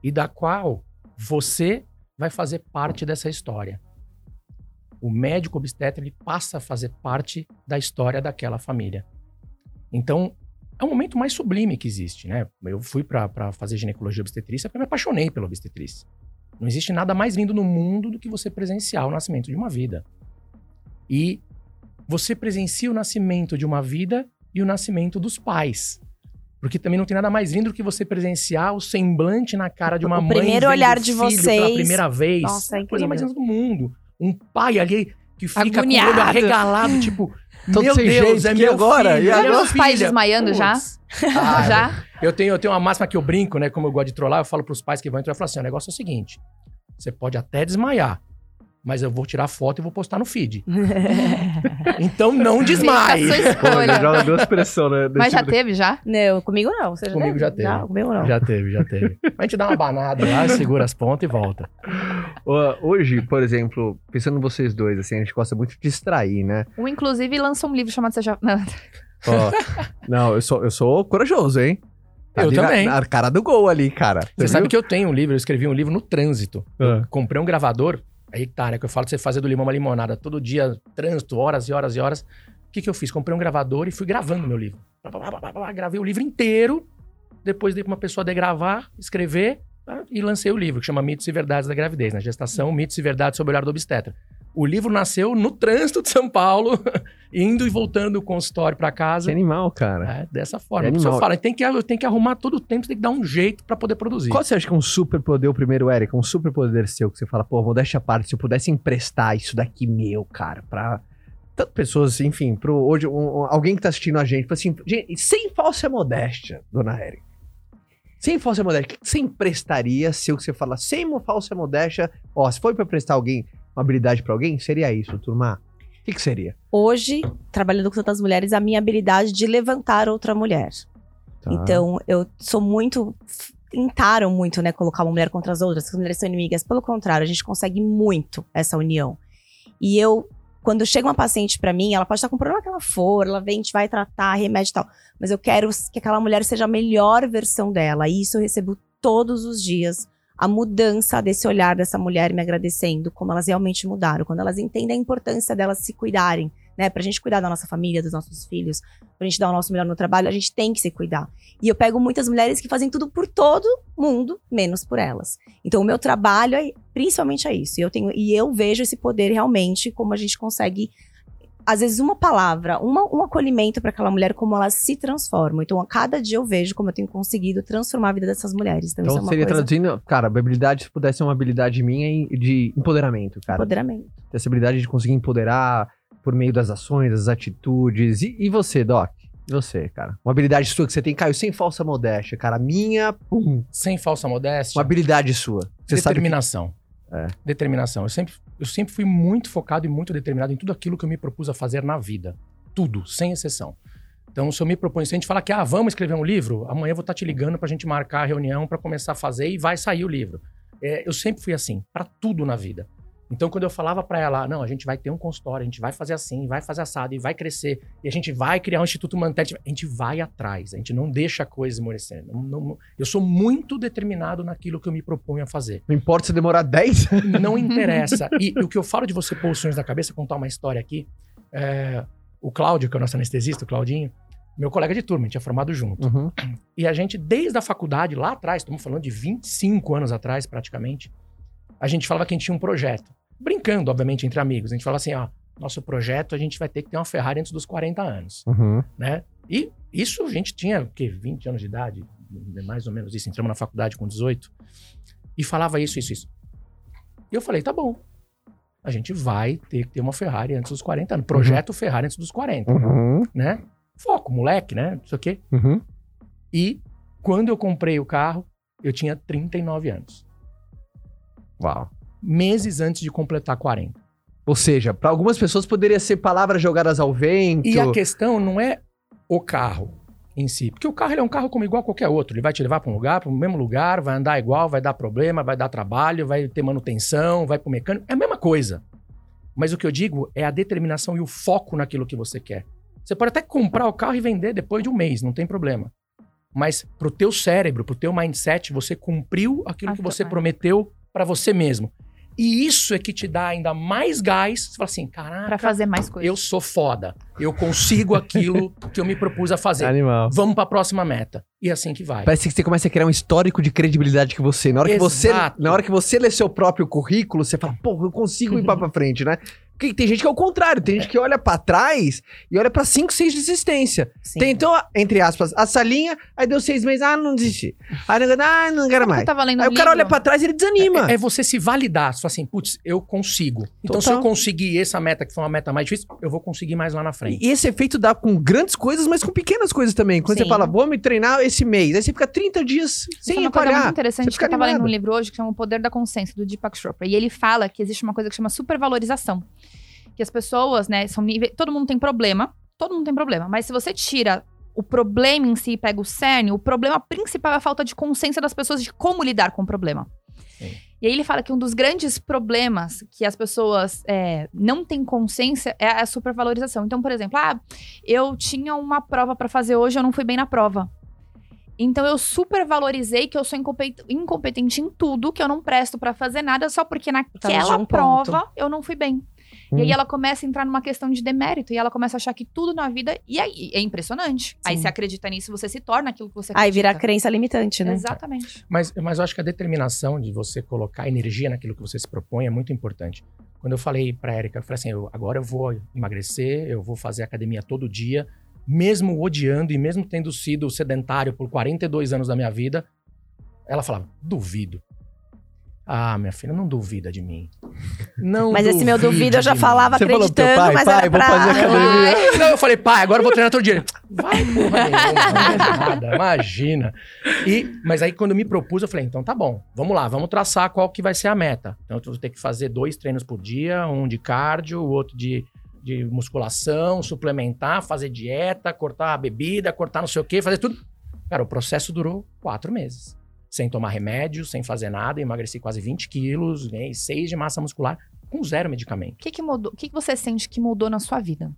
e da qual você vai fazer parte dessa história. O médico obstetra, ele passa a fazer parte da história daquela família. Então, é o momento mais sublime que existe, né? Eu fui para fazer ginecologia obstetrícia porque eu me apaixonei pela obstetrícia. Não existe nada mais lindo no mundo do que você presenciar o nascimento de uma vida. E você presencia o nascimento de uma vida e o nascimento dos pais. Porque também não tem nada mais lindo do que você presenciar o semblante na cara de uma mãe. O primeiro olhar de vocês. Pela primeira vez. Nossa, é incrível. Coisa mais linda do mundo. Um pai ali que fica agoniado, com o olho arregalado, tipo... Meu Deus, é meu agora. Filho, e os pais desmaiando já? Já? Eu tenho uma máxima que eu brinco, né? Como eu gosto de trollar, eu falo pros pais que vão entrar e falo assim, o negócio é o seguinte, você pode até desmaiar, mas eu vou tirar foto e vou postar no feed. Então não desmaie. Joga duas pressões, né? Mas já teve, já? Não, comigo não. Você já comigo teve? Já teve. Não, comigo não. Já teve. A gente dá uma banada lá, segura as pontas e volta. Hoje, por exemplo, pensando em vocês dois, assim, a gente gosta muito de distrair, né? Um, inclusive, lançou um livro chamado Seja... Não, eu sou corajoso, hein? Eu também. A cara do gol ali, cara. Você sabe que eu tenho um livro, eu escrevi um livro no trânsito. Comprei um gravador... Aí tá, né? Que eu falo de você fazer do limão uma limonada. Todo dia, trânsito, horas e horas e horas. O que eu fiz? Comprei um gravador e fui gravando meu livro. Gravei o livro inteiro. Depois dei pra uma pessoa degravar, escrever e lancei o livro, que chama Mitos e Verdades da Gravidez, né? Gestação, Mitos e Verdades sobre o Olhar do Obstetra. O livro nasceu no trânsito de São Paulo, indo e voltando do consultório pra casa. Que animal, cara. É, dessa forma. Porque eu falo, tem que arrumar todo o tempo, tem que dar um jeito pra poder produzir. Qual você acha que é um superpoder, o primeiro, Érika, um superpoder seu, que você fala, pô, modéstia à parte, se eu pudesse emprestar isso daqui meu, cara, pra tantas pessoas, enfim, pro hoje, alguém que tá assistindo a gente, assim, gente, sem falsa modéstia, dona Érika. Sem falsa modéstia, o que você emprestaria seu que você fala, sem uma falsa modéstia, ó, se for pra emprestar alguém... Uma habilidade pra alguém? Seria isso, turma? O que seria? Hoje, trabalhando com tantas mulheres, a minha habilidade de levantar outra mulher. Tá. Então, eu sou muito... Tentaram muito, né, colocar uma mulher contra as outras, as mulheres são inimigas. Pelo contrário, a gente consegue muito essa união. E eu, quando chega uma paciente pra mim, ela pode estar com o problema que ela for, ela vem, a gente vai tratar, remédio e tal. Mas eu quero que aquela mulher seja a melhor versão dela. E isso eu recebo todos os dias. A mudança desse olhar dessa mulher me agradecendo, como elas realmente mudaram, quando elas entendem a importância delas se cuidarem, né? Pra gente cuidar da nossa família, dos nossos filhos, pra gente dar o nosso melhor no trabalho, a gente tem que se cuidar. E eu pego muitas mulheres que fazem tudo por todo mundo, menos por elas. Então o meu trabalho é, principalmente é isso. E eu vejo esse poder realmente, como a gente consegue às vezes, uma palavra, um acolhimento para aquela mulher, como ela se transforma. Então, a cada dia eu vejo como eu tenho conseguido transformar a vida dessas mulheres. Então, isso é uma seria coisa... traduzindo, cara, a habilidade, se pudesse ser uma habilidade minha, de empoderamento, cara. Empoderamento. Essa habilidade de conseguir empoderar por meio das ações, das atitudes. E você, Doc? Você, cara. Uma habilidade sua que você tem, Caio, sem falsa modéstia, cara. Minha, pum. Sem falsa modéstia? Uma habilidade sua. Você determinação. Sabe que... é. Determinação. Eu sempre fui muito focado e muito determinado em tudo aquilo que eu me propus a fazer na vida. Tudo, sem exceção. Então, se eu me proponho, se a gente falar que, vamos escrever um livro, amanhã eu vou estar te ligando pra gente marcar a reunião, pra começar a fazer e vai sair o livro. Eu sempre fui assim, pra tudo na vida. Então, quando eu falava pra ela, não, a gente vai ter um consultório, a gente vai fazer assim, vai fazer assado e vai crescer, e a gente vai criar um Instituto Mantelli, a gente vai atrás, a gente não deixa a coisa esmorecer. Eu sou muito determinado naquilo que eu me proponho a fazer. Não importa se demorar 10? Não interessa. E o que eu falo de você pôr os sonhos na cabeça, contar uma história aqui, o Cláudio, que é o nosso anestesista, o Claudinho, meu colega de turma, a gente é formado junto. Uhum. E a gente, desde a faculdade, lá atrás, estamos falando de 25 anos atrás, praticamente, a gente falava que a gente tinha um projeto. Brincando, obviamente, entre amigos. A gente falava assim, nosso projeto, a gente vai ter que ter uma Ferrari antes dos 40 anos. Uhum. Né? E isso a gente tinha, o quê? 20 anos de idade? Mais ou menos isso. Entramos na faculdade com 18. E falava isso. E eu falei, tá bom. A gente vai ter que ter uma Ferrari antes dos 40 anos. Projeto Ferrari antes dos 40. Uhum. Né? Foco, moleque, né? Não sei o quê. Uhum. E quando eu comprei o carro, eu tinha 39 anos. Uau. Meses antes de completar 40. Ou seja, para algumas pessoas poderia ser palavras jogadas ao vento. E a questão não é o carro em si. Porque o carro ele é um carro como igual a qualquer outro. Ele vai te levar para um lugar, para o mesmo lugar, vai andar igual, vai dar problema, vai dar trabalho, vai ter manutenção, vai para o mecânico. É a mesma coisa. Mas o que eu digo é a determinação e o foco naquilo que você quer. Você pode até comprar o carro e vender depois de um mês, não tem problema. Mas para o teu cérebro, para o teu mindset, você cumpriu aquilo que você prometeu para você mesmo. E isso é que te dá ainda mais gás. Você fala assim, caraca, pra fazer mais coisa. Eu sou foda. Eu consigo aquilo que eu me propus a fazer. Animal. Vamos pra próxima meta. E assim que vai. Parece que você começa a criar um histórico de credibilidade que você... Na hora que você lê seu próprio currículo, você fala, pô, eu consigo ir pra frente, né? Porque tem gente que é o contrário. Tem gente que olha pra trás e olha pra 5, 6 de existência. Tentou, entre aspas, a salinha, aí deu 6 meses, não desisti. Aí não quero mais. Aí o cara olha pra trás e ele desanima. É você se validar. Você fala assim, putz, eu consigo. Então se eu conseguir essa meta, que foi uma meta mais difícil, eu vou conseguir mais lá na frente. E esse efeito dá com grandes coisas, mas com pequenas coisas também. Quando você fala, vou me treinar esse mês. Aí você fica 30 dias sem apagar. Isso é uma coisa muito interessante que eu tava lendo um livro hoje que chama O Poder da Consciência, do Deepak Chopra. E ele fala que existe uma coisa que chama supervalorização. Que as pessoas, né, são níveis... Todo mundo tem problema. Mas se você tira o problema em si e pega o cerne, o problema principal é a falta de consciência das pessoas de como lidar com o problema. Sim. E aí ele fala que um dos grandes problemas que as pessoas não têm consciência é a supervalorização. Então, por exemplo, eu tinha uma prova pra fazer hoje, eu não fui bem na prova. Então eu supervalorizei que eu sou incompetente em tudo, que eu não presto pra fazer nada, só porque naquela prova eu não fui bem. E aí ela começa a entrar numa questão de demérito. E ela começa a achar que tudo na vida... E aí, é impressionante. Sim. Aí você acredita nisso, você se torna aquilo que você acredita. Aí vira a crença limitante, né? Exatamente. Mas eu acho que a determinação de você colocar energia naquilo que você se propõe é muito importante. Quando eu falei pra Érika, eu falei assim, agora eu vou emagrecer, eu vou fazer academia todo dia. Mesmo odiando e mesmo tendo sido sedentário por 42 anos da minha vida, ela falava, duvido. Minha filha, não duvida de mim. Mas esse meu duvido eu já falava acreditando, falou, mas pai, era pra... Vou fazer academia. Não, eu falei, pai, agora eu vou treinar todo dia. Vai, porra nenhuma, não é imagina. Mas aí quando eu me propus, eu falei, então tá bom, vamos lá, vamos traçar qual que vai ser a meta. Então eu vou ter que fazer 2 treinos por dia, um de cardio, o outro de musculação, suplementar, fazer dieta, cortar a bebida, cortar não sei o quê, fazer tudo. Cara, o processo durou 4 meses. Sem tomar remédio, sem fazer nada, emagreci quase 20 quilos, ganhei 6 de massa muscular, com 0 medicamento. O que mudou? O que você sente que mudou na sua vida?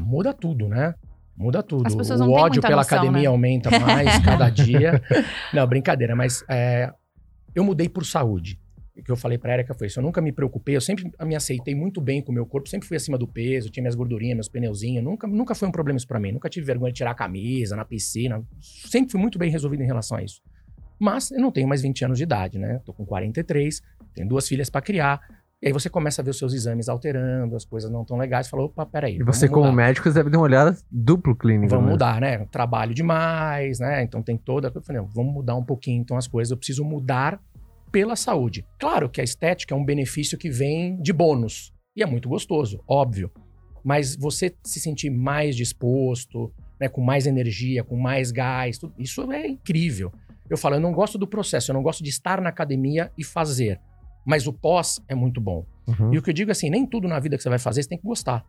Muda tudo, né? Muda tudo. As pessoas não têm muita noção, né? O ódio pela academia aumenta mais cada dia. Não, brincadeira, mas eu mudei por saúde. O que eu falei pra Érika foi isso, eu nunca me preocupei, eu sempre me aceitei muito bem com o meu corpo, sempre fui acima do peso, tinha minhas gordurinhas, meus pneuzinhos, nunca foi um problema isso pra mim, nunca tive vergonha de tirar a camisa, na piscina, sempre fui muito bem resolvido em relação a isso. Mas eu não tenho mais 20 anos de idade, né? Tô com 43, tenho 2 filhas pra criar. E aí você começa a ver os seus exames alterando, as coisas não tão legais, fala, opa, peraí. E você como médico, você deve dar uma olhada duplo clínica. Vamos mudar, né? Trabalho demais, né? Então tem toda... Eu falei, vamos mudar um pouquinho então as coisas, eu preciso mudar pela saúde. Claro que a estética é um benefício que vem de bônus. E é muito gostoso, óbvio. Mas você se sentir mais disposto, né, com mais energia, com mais gás, tudo, isso é incrível. Eu falo, eu não gosto do processo, eu não gosto de estar na academia e fazer. Mas o pós é muito bom. Uhum. E o que eu digo é assim, nem tudo na vida que você vai fazer, você tem que gostar.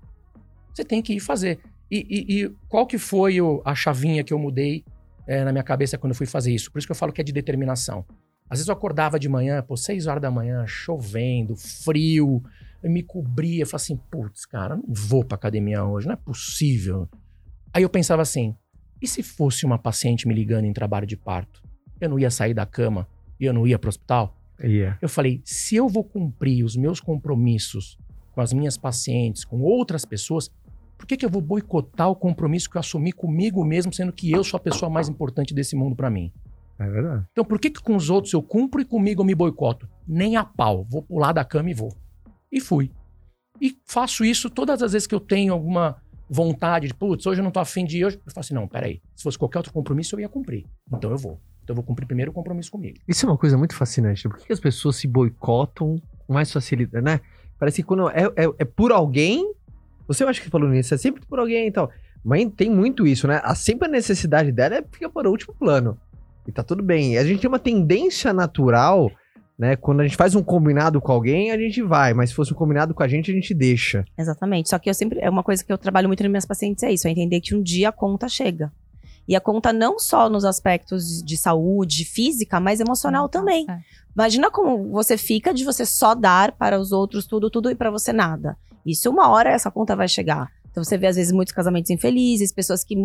Você tem que ir fazer. E qual que foi a chavinha que eu mudei na minha cabeça quando eu fui fazer isso? Por isso que eu falo que é de determinação. Às vezes eu acordava de manhã, 6 horas da manhã, chovendo, frio, eu me cobria, eu falava assim, putz, cara, não vou pra academia hoje, não é possível. Aí eu pensava assim, e se fosse uma paciente me ligando em trabalho de parto? Eu não ia sair da cama e eu não ia pro hospital? Yeah. Eu falei, se eu vou cumprir os meus compromissos com as minhas pacientes, com outras pessoas, por que eu vou boicotar o compromisso que eu assumi comigo mesmo, sendo que eu sou a pessoa mais importante desse mundo pra mim? É verdade. Então por que com os outros eu cumpro e comigo eu me boicoto? Nem a pau, vou pular da cama e vou. E fui. E faço isso todas as vezes que eu tenho alguma vontade de, putz, hoje eu não tô afim de ir. Eu falo assim, não, peraí, se fosse qualquer outro compromisso eu ia cumprir, então eu vou. Então eu vou cumprir primeiro o compromisso comigo. Isso é uma coisa muito fascinante. Por que as pessoas se boicotam com mais facilidade, né? Parece que quando é por alguém, você acha que falou isso, é sempre por alguém e tal. Mas tem muito isso, né? Sempre a necessidade dela fica para o último plano. E tá tudo bem. A gente tem uma tendência natural, né? Quando a gente faz um combinado com alguém, a gente vai. Mas se fosse um combinado com a gente deixa. Exatamente. Só que eu sempre... É uma coisa que eu trabalho muito nas minhas pacientes, é isso. É entender que um dia a conta chega. E a conta não só nos aspectos de saúde física, mas emocional também. É. Imagina como você fica de você só dar para os outros tudo e para você nada. Isso uma hora essa conta vai chegar. Então você vê às vezes muitos casamentos infelizes, pessoas que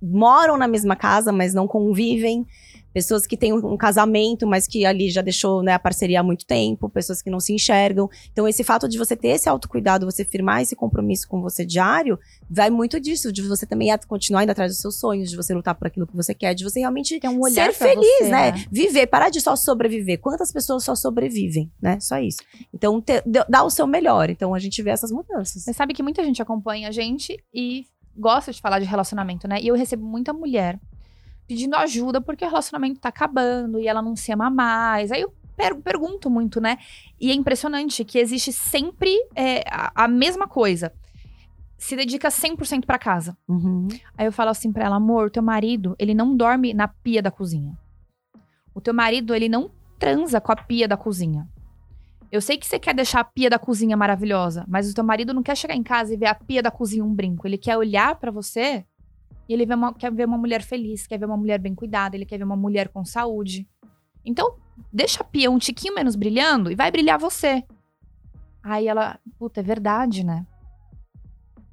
moram na mesma casa, mas não convivem. Pessoas que têm um casamento, mas que ali já deixou, né, a parceria há muito tempo. Pessoas que não se enxergam. Então esse fato de você ter esse autocuidado, você firmar esse compromisso com você diário, vai muito disso, de você também continuar indo atrás dos seus sonhos, de você lutar por aquilo que você quer, de você realmente um olhar ser feliz, você, né? Viver, parar de só sobreviver. Quantas pessoas só sobrevivem, né? Só isso. Então dá o seu melhor. Então a gente vê essas mudanças. Você sabe que muita gente acompanha a gente e gosta de falar de relacionamento, né? E eu recebo muita mulher pedindo ajuda porque o relacionamento tá acabando e ela não se ama mais. Aí eu pergunto muito, né? E é impressionante que existe sempre a mesma coisa. Se dedica 100% pra casa. Uhum. Aí eu falo assim pra ela, amor, teu marido, ele não dorme na pia da cozinha. O teu marido, ele não transa com a pia da cozinha. Eu sei que você quer deixar a pia da cozinha maravilhosa, mas o teu marido não quer chegar em casa e ver a pia da cozinha um brinco. Ele quer olhar pra você... E ele quer ver uma mulher feliz, quer ver uma mulher bem cuidada, ele quer ver uma mulher com saúde. Então, deixa a pia um tiquinho menos brilhando e vai brilhar você. Aí ela, puta, é verdade, né?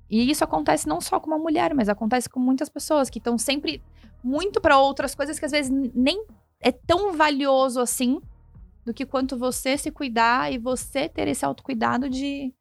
E isso acontece não só com uma mulher, mas acontece com muitas pessoas que estão sempre muito pra outras coisas que às vezes nem é tão valioso assim do que quanto você se cuidar e você ter esse autocuidado de...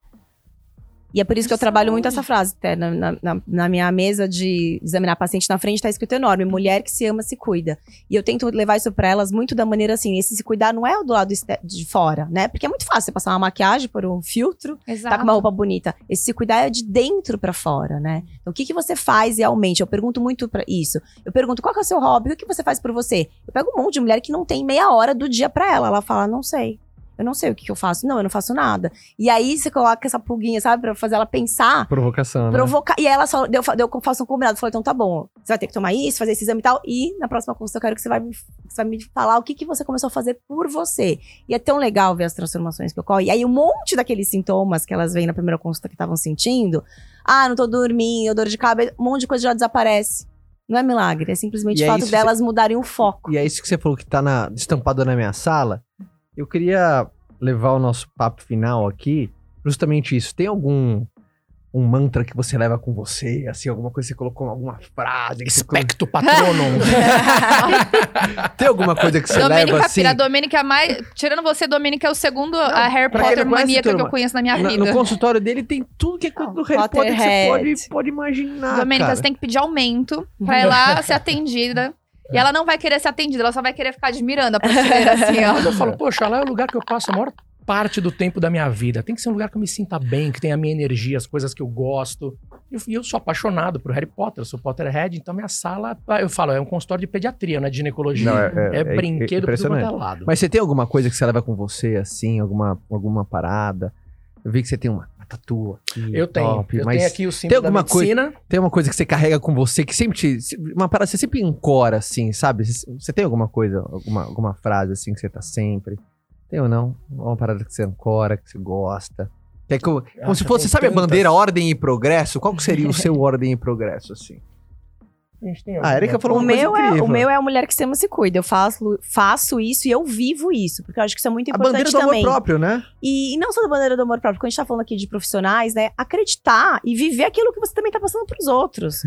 E é por isso que eu trabalho muito essa frase, até na minha mesa de examinar paciente na frente, tá escrito enorme, mulher que se ama, se cuida. E eu tento levar isso pra elas muito da maneira assim, esse se cuidar não é do lado de fora, né? Porque é muito fácil você passar uma maquiagem por um filtro, exato, tá com uma roupa bonita. Esse se cuidar é de dentro pra fora, né? Então, o que você faz realmente? Eu pergunto muito pra isso. Eu pergunto, qual que é o seu hobby? O que você faz por você? Eu pego um monte de mulher que não tem meia hora do dia pra ela. Ela fala, não sei. Eu não sei o que eu faço. Não, eu não faço nada. E aí, você coloca essa pulguinha, sabe? Pra fazer ela pensar. Provocação, né? E aí, ela só... Eu faço um combinado. Eu falo, então tá bom. Você vai ter que tomar isso, fazer esse exame e tal. E na próxima consulta, eu quero que você vai me falar o que você começou a fazer por você. E é tão legal ver as transformações que ocorrem. E aí, um monte daqueles sintomas que elas veem na primeira consulta que estavam sentindo. Ah, não tô dormindo, dor de cabeça. Um monte de coisa já desaparece. Não é milagre. É simplesmente o fato delas mudarem o foco. E é isso que você falou que tá estampado na minha sala. Eu queria levar o nosso papo final aqui, justamente isso. Tem um mantra que você leva com você? Assim, alguma coisa que você colocou, alguma frase? Expecto patronum. Tem alguma coisa que você leva assim? A Domênica mais... Tirando você, Domênica é o segundo a Harry Potter maníaca que eu conheço na minha vida. No consultório dele tem tudo que é coisa do Harry Potter que você pode imaginar, Domênica, cara. Você tem que pedir aumento pra ir lá ser atendida. E ela não vai querer ser atendida, ela só vai querer ficar admirando a parceira, assim, ó. Mas eu falo, poxa, lá é o lugar que eu passo a maior parte do tempo da minha vida. Tem que ser um lugar que eu me sinta bem, que tenha a minha energia, as coisas que eu gosto. E eu sou apaixonado por Harry Potter, eu sou Potterhead, então minha sala, eu falo, é um consultório de pediatria, não é de ginecologia. Não, é brinquedo por todo lado. Mas você tem alguma coisa que você leva com você, assim, alguma parada? Eu vi que você tem uma tatua aqui. Eu tenho. Top, eu tenho aqui o símbolo da medicina. Tem uma coisa que você carrega com você, que sempre uma parada, você sempre encora, assim, sabe? Você tem alguma coisa, alguma frase, assim, que você tá sempre... Tem ou não? Uma parada que você ancora, que você gosta. É como se fosse, sabe, tantas. A bandeira Ordem e Progresso? Qual que seria o seu Ordem e Progresso, assim? A gente tem Érika falou uma coisa incrível. O meu é a mulher que se ama e se cuida. Eu faço isso e eu vivo isso. Porque eu acho que isso é muito importante também. A bandeira do amor próprio, né? E não só da bandeira do amor próprio. Quando a gente tá falando aqui de profissionais, né? Acreditar e viver aquilo que você também tá passando pros outros.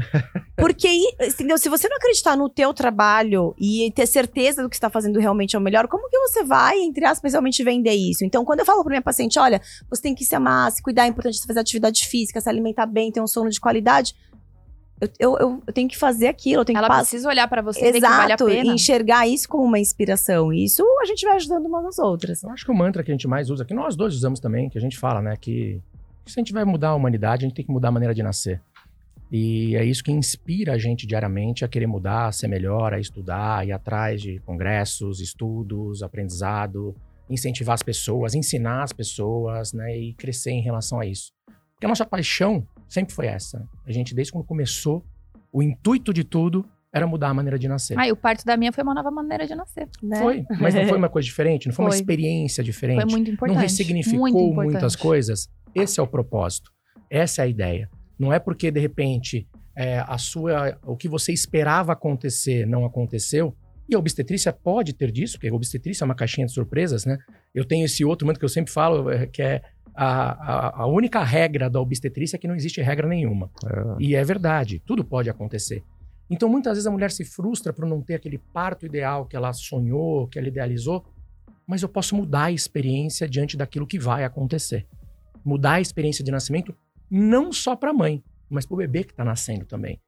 Porque, entendeu? Se você não acreditar no teu trabalho e ter certeza do que você tá fazendo realmente é o melhor, como que você vai, entre aspas, realmente vender isso? Então, quando eu falo pra minha paciente, olha, você tem que se amar, se cuidar, é importante você fazer atividade física, se alimentar bem, ter um sono de qualidade... Eu tenho que fazer aquilo, eu tenho que precisa olhar pra você, tem que valer a pena. E enxergar isso como uma inspiração. E isso a gente vai ajudando umas às outras. Eu acho que o mantra que a gente mais usa, que nós dois usamos também, que a gente fala, né, que se a gente vai mudar a humanidade, a gente tem que mudar a maneira de nascer. E é isso que inspira a gente diariamente a querer mudar, a ser melhor, a estudar, a ir atrás de congressos, estudos, aprendizado, incentivar as pessoas, ensinar as pessoas, né, e crescer em relação a isso. Porque a nossa paixão sempre foi essa. A gente, desde quando começou, o intuito de tudo era mudar a maneira de nascer. Ah, e o parto da minha foi uma nova maneira de nascer. Né? Foi, mas não foi uma coisa diferente, não foi uma experiência diferente. Foi muito importante. Não ressignificou muitas coisas. Esse é o propósito, essa é a ideia. Não é porque, de repente, o que você esperava acontecer não aconteceu. E a obstetrícia pode ter disso, porque a obstetrícia é uma caixinha de surpresas, né? Eu tenho esse outro momento que eu sempre falo, que é... A única regra da obstetrícia é que não existe regra nenhuma. E é verdade, tudo pode acontecer. Então, muitas vezes a mulher se frustra por não ter aquele parto ideal que ela sonhou, que ela idealizou, mas eu posso mudar a experiência diante daquilo que vai acontecer. Mudar a experiência de nascimento não só para a mãe, mas para o bebê que está nascendo também.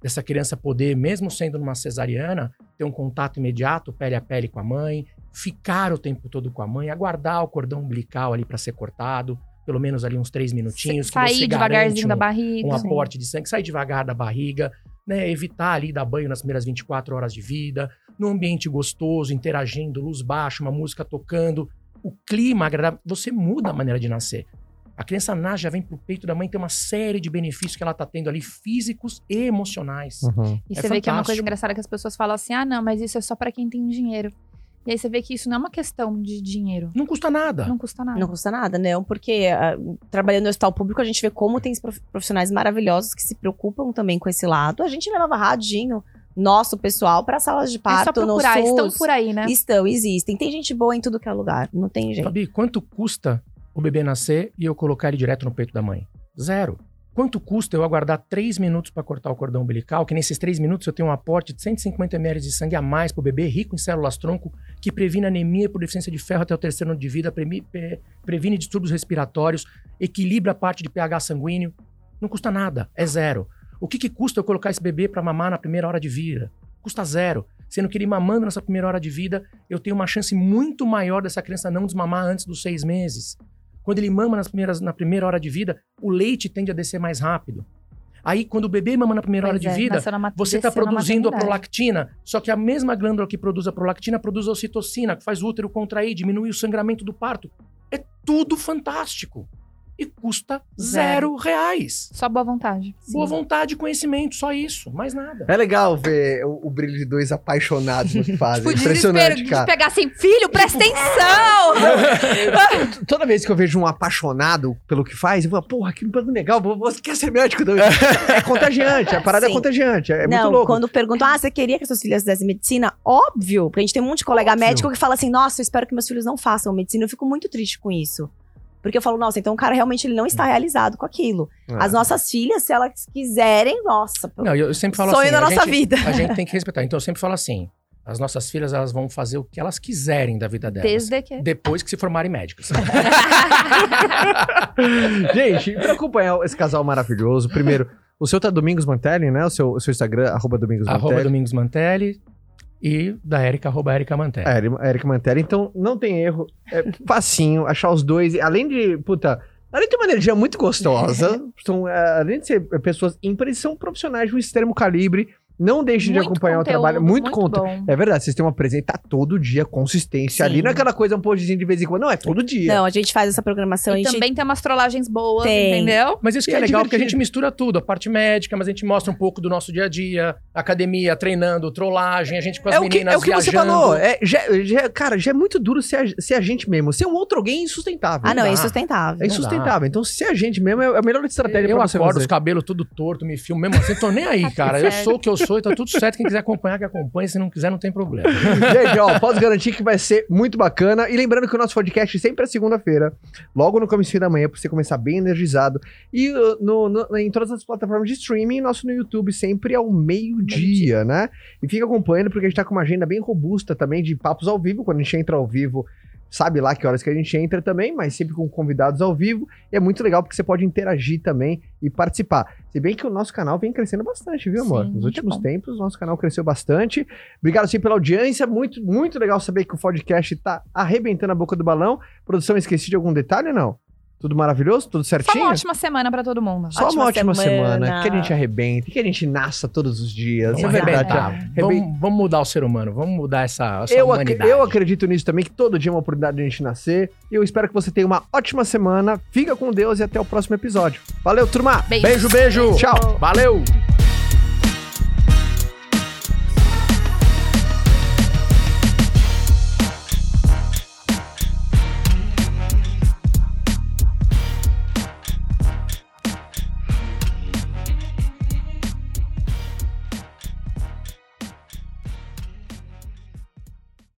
Dessa criança poder, mesmo sendo numa cesariana, ter um contato imediato, pele a pele com a mãe, ficar o tempo todo com a mãe, aguardar o cordão umbilical ali para ser cortado, pelo menos ali uns 3 minutinhos. Sair devagarzinho da barriga. Um aporte de sangue, sair devagar da barriga, né? Evitar ali dar banho nas primeiras 24 horas de vida, num ambiente gostoso, interagindo, luz baixa, uma música tocando, o clima agradável. Você muda a maneira de nascer. A criança nasce, já vem pro peito da mãe, tem uma série de benefícios que ela tá tendo ali, físicos e emocionais. Uhum. E você vê que é uma coisa engraçada que as pessoas falam assim, ah, não, mas isso é só pra quem tem dinheiro. E aí você vê que isso não é uma questão de dinheiro. Não custa nada. Não custa nada. Não custa nada, né? Porque trabalhando no hospital público, a gente vê como tem profissionais maravilhosos que se preocupam também com esse lado. A gente levava radinho nosso pessoal para salas de parto, no SUS. É só procurar, estão por aí, né? Estão, existem. Tem gente boa em tudo que é lugar, não tem gente. Fabi, quanto custa o bebê nascer e eu colocar ele direto no peito da mãe? 0. Quanto custa eu aguardar 3 minutos para cortar o cordão umbilical, que nesses 3 minutos eu tenho um aporte de 150 ml de sangue a mais para o bebê, rico em células-tronco, que previne anemia por deficiência de ferro até o 3º ano de vida, previne distúrbios respiratórios, equilibra a parte de pH sanguíneo. Não custa nada, é 0. O que custa eu colocar esse bebê para mamar na primeira hora de vida? Custa 0. Sendo que ele mamando nessa primeira hora de vida, eu tenho uma chance muito maior dessa criança não desmamar antes dos 6 meses. Quando ele mama na primeira hora de vida, o leite tende a descer mais rápido. Aí, quando o bebê mama na primeira hora de vida, você está produzindo a prolactina, só que a mesma glândula que produz a prolactina produz a ocitocina, que faz o útero contrair, diminui o sangramento do parto. É tudo fantástico. E custa 0 reais. Só boa vontade. Boa vontade e conhecimento, só isso, mais nada. É legal ver o brilho de dois apaixonados no que fazem. Tipo, impressionante, cara. De pegar assim, filho, presta atenção! Toda vez que eu vejo um apaixonado pelo que faz, eu falo, porra, que legal, você quer ser médico? É contagiante, a parada é contagiante, é muito louco. Quando perguntam, você queria que seus filhos fizessem medicina? Óbvio, porque a gente tem um monte de colega médico que fala assim, nossa, eu espero que meus filhos não façam medicina, eu fico muito triste com isso. Porque eu falo, nossa, então o cara realmente ele não está realizado com aquilo. As nossas filhas, se elas quiserem, nossa, não, eu sempre falo sonho assim, da nossa vida. A gente tem que respeitar. Então eu sempre falo assim, as nossas filhas, elas vão fazer o que elas quiserem da vida delas. Desde que? Depois que se formarem médicos. Gente, pra acompanhar esse casal maravilhoso, primeiro, o seu tá Domingos Mantelli, né? O seu Instagram, @Domingos Mantelli. e da Érika, arroba Érika Mantelli. Érika Mantelli, então não tem erro, é facinho achar os dois, além de, puta, além de ter uma energia muito gostosa, são, além de ser pessoas ímpares, são profissionais de um extremo calibre. Não deixe de acompanhar conteúdo, o trabalho. Muito conteúdo. É verdade, vocês têm uma presença todo dia, consistência. Sim. Ali não é aquela coisa, um postzinho de vez em quando. Não, é todo dia. Não, a gente faz essa programação. E a gente também tem umas trollagens boas, entendeu? Mas isso que é legal, porque a gente mistura tudo. A parte médica, mas a gente mostra um pouco do nosso dia a dia. Academia, treinando, trollagem, a gente com as meninas viajando. É o que você falou. Cara, já é muito duro ser a gente mesmo. Ser um outro alguém insustentável. Ah, não, é insustentável. É insustentável. Então, ser a gente mesmo é a melhor estratégia pra você fazer. Eu acordo os cabelos tudo torto, me filmo mesmo assim. Tô nem aí, cara. Eu sou o que eu sou. Tá tudo certo, quem quiser acompanhar, que acompanhe, se não quiser, não tem problema. Gente, ó, posso garantir que vai ser muito bacana. E lembrando que o nosso podcast sempre é segunda-feira, logo no comecinho da manhã, pra você começar bem energizado. E em todas as plataformas de streaming, nosso no YouTube sempre ao meio-dia, né? E fica acompanhando, porque a gente tá com uma agenda bem robusta também de papos ao vivo. Quando a gente entra ao vivo, sabe lá que horas que a gente entra também, mas sempre com convidados ao vivo. E é muito legal porque você pode interagir também e participar. Se bem que o nosso canal vem crescendo bastante, viu, amor? Sim, nos últimos tempos, o nosso canal cresceu bastante. Obrigado, sim, pela audiência. Muito, muito legal saber que o podcast tá arrebentando a boca do balão. Produção, esqueci de algum detalhe ou não? Tudo maravilhoso? Tudo certinho? Só uma ótima semana pra todo mundo. Só uma ótima semana. Que a gente arrebente, que a gente nasça todos os dias. Vamos mudar o ser humano, vamos mudar essa humanidade. Eu acredito nisso também, que todo dia é uma oportunidade de a gente nascer. E eu espero que você tenha uma ótima semana. Fica com Deus e até o próximo episódio. Valeu, turma. Beijo. Tchau. Valeu.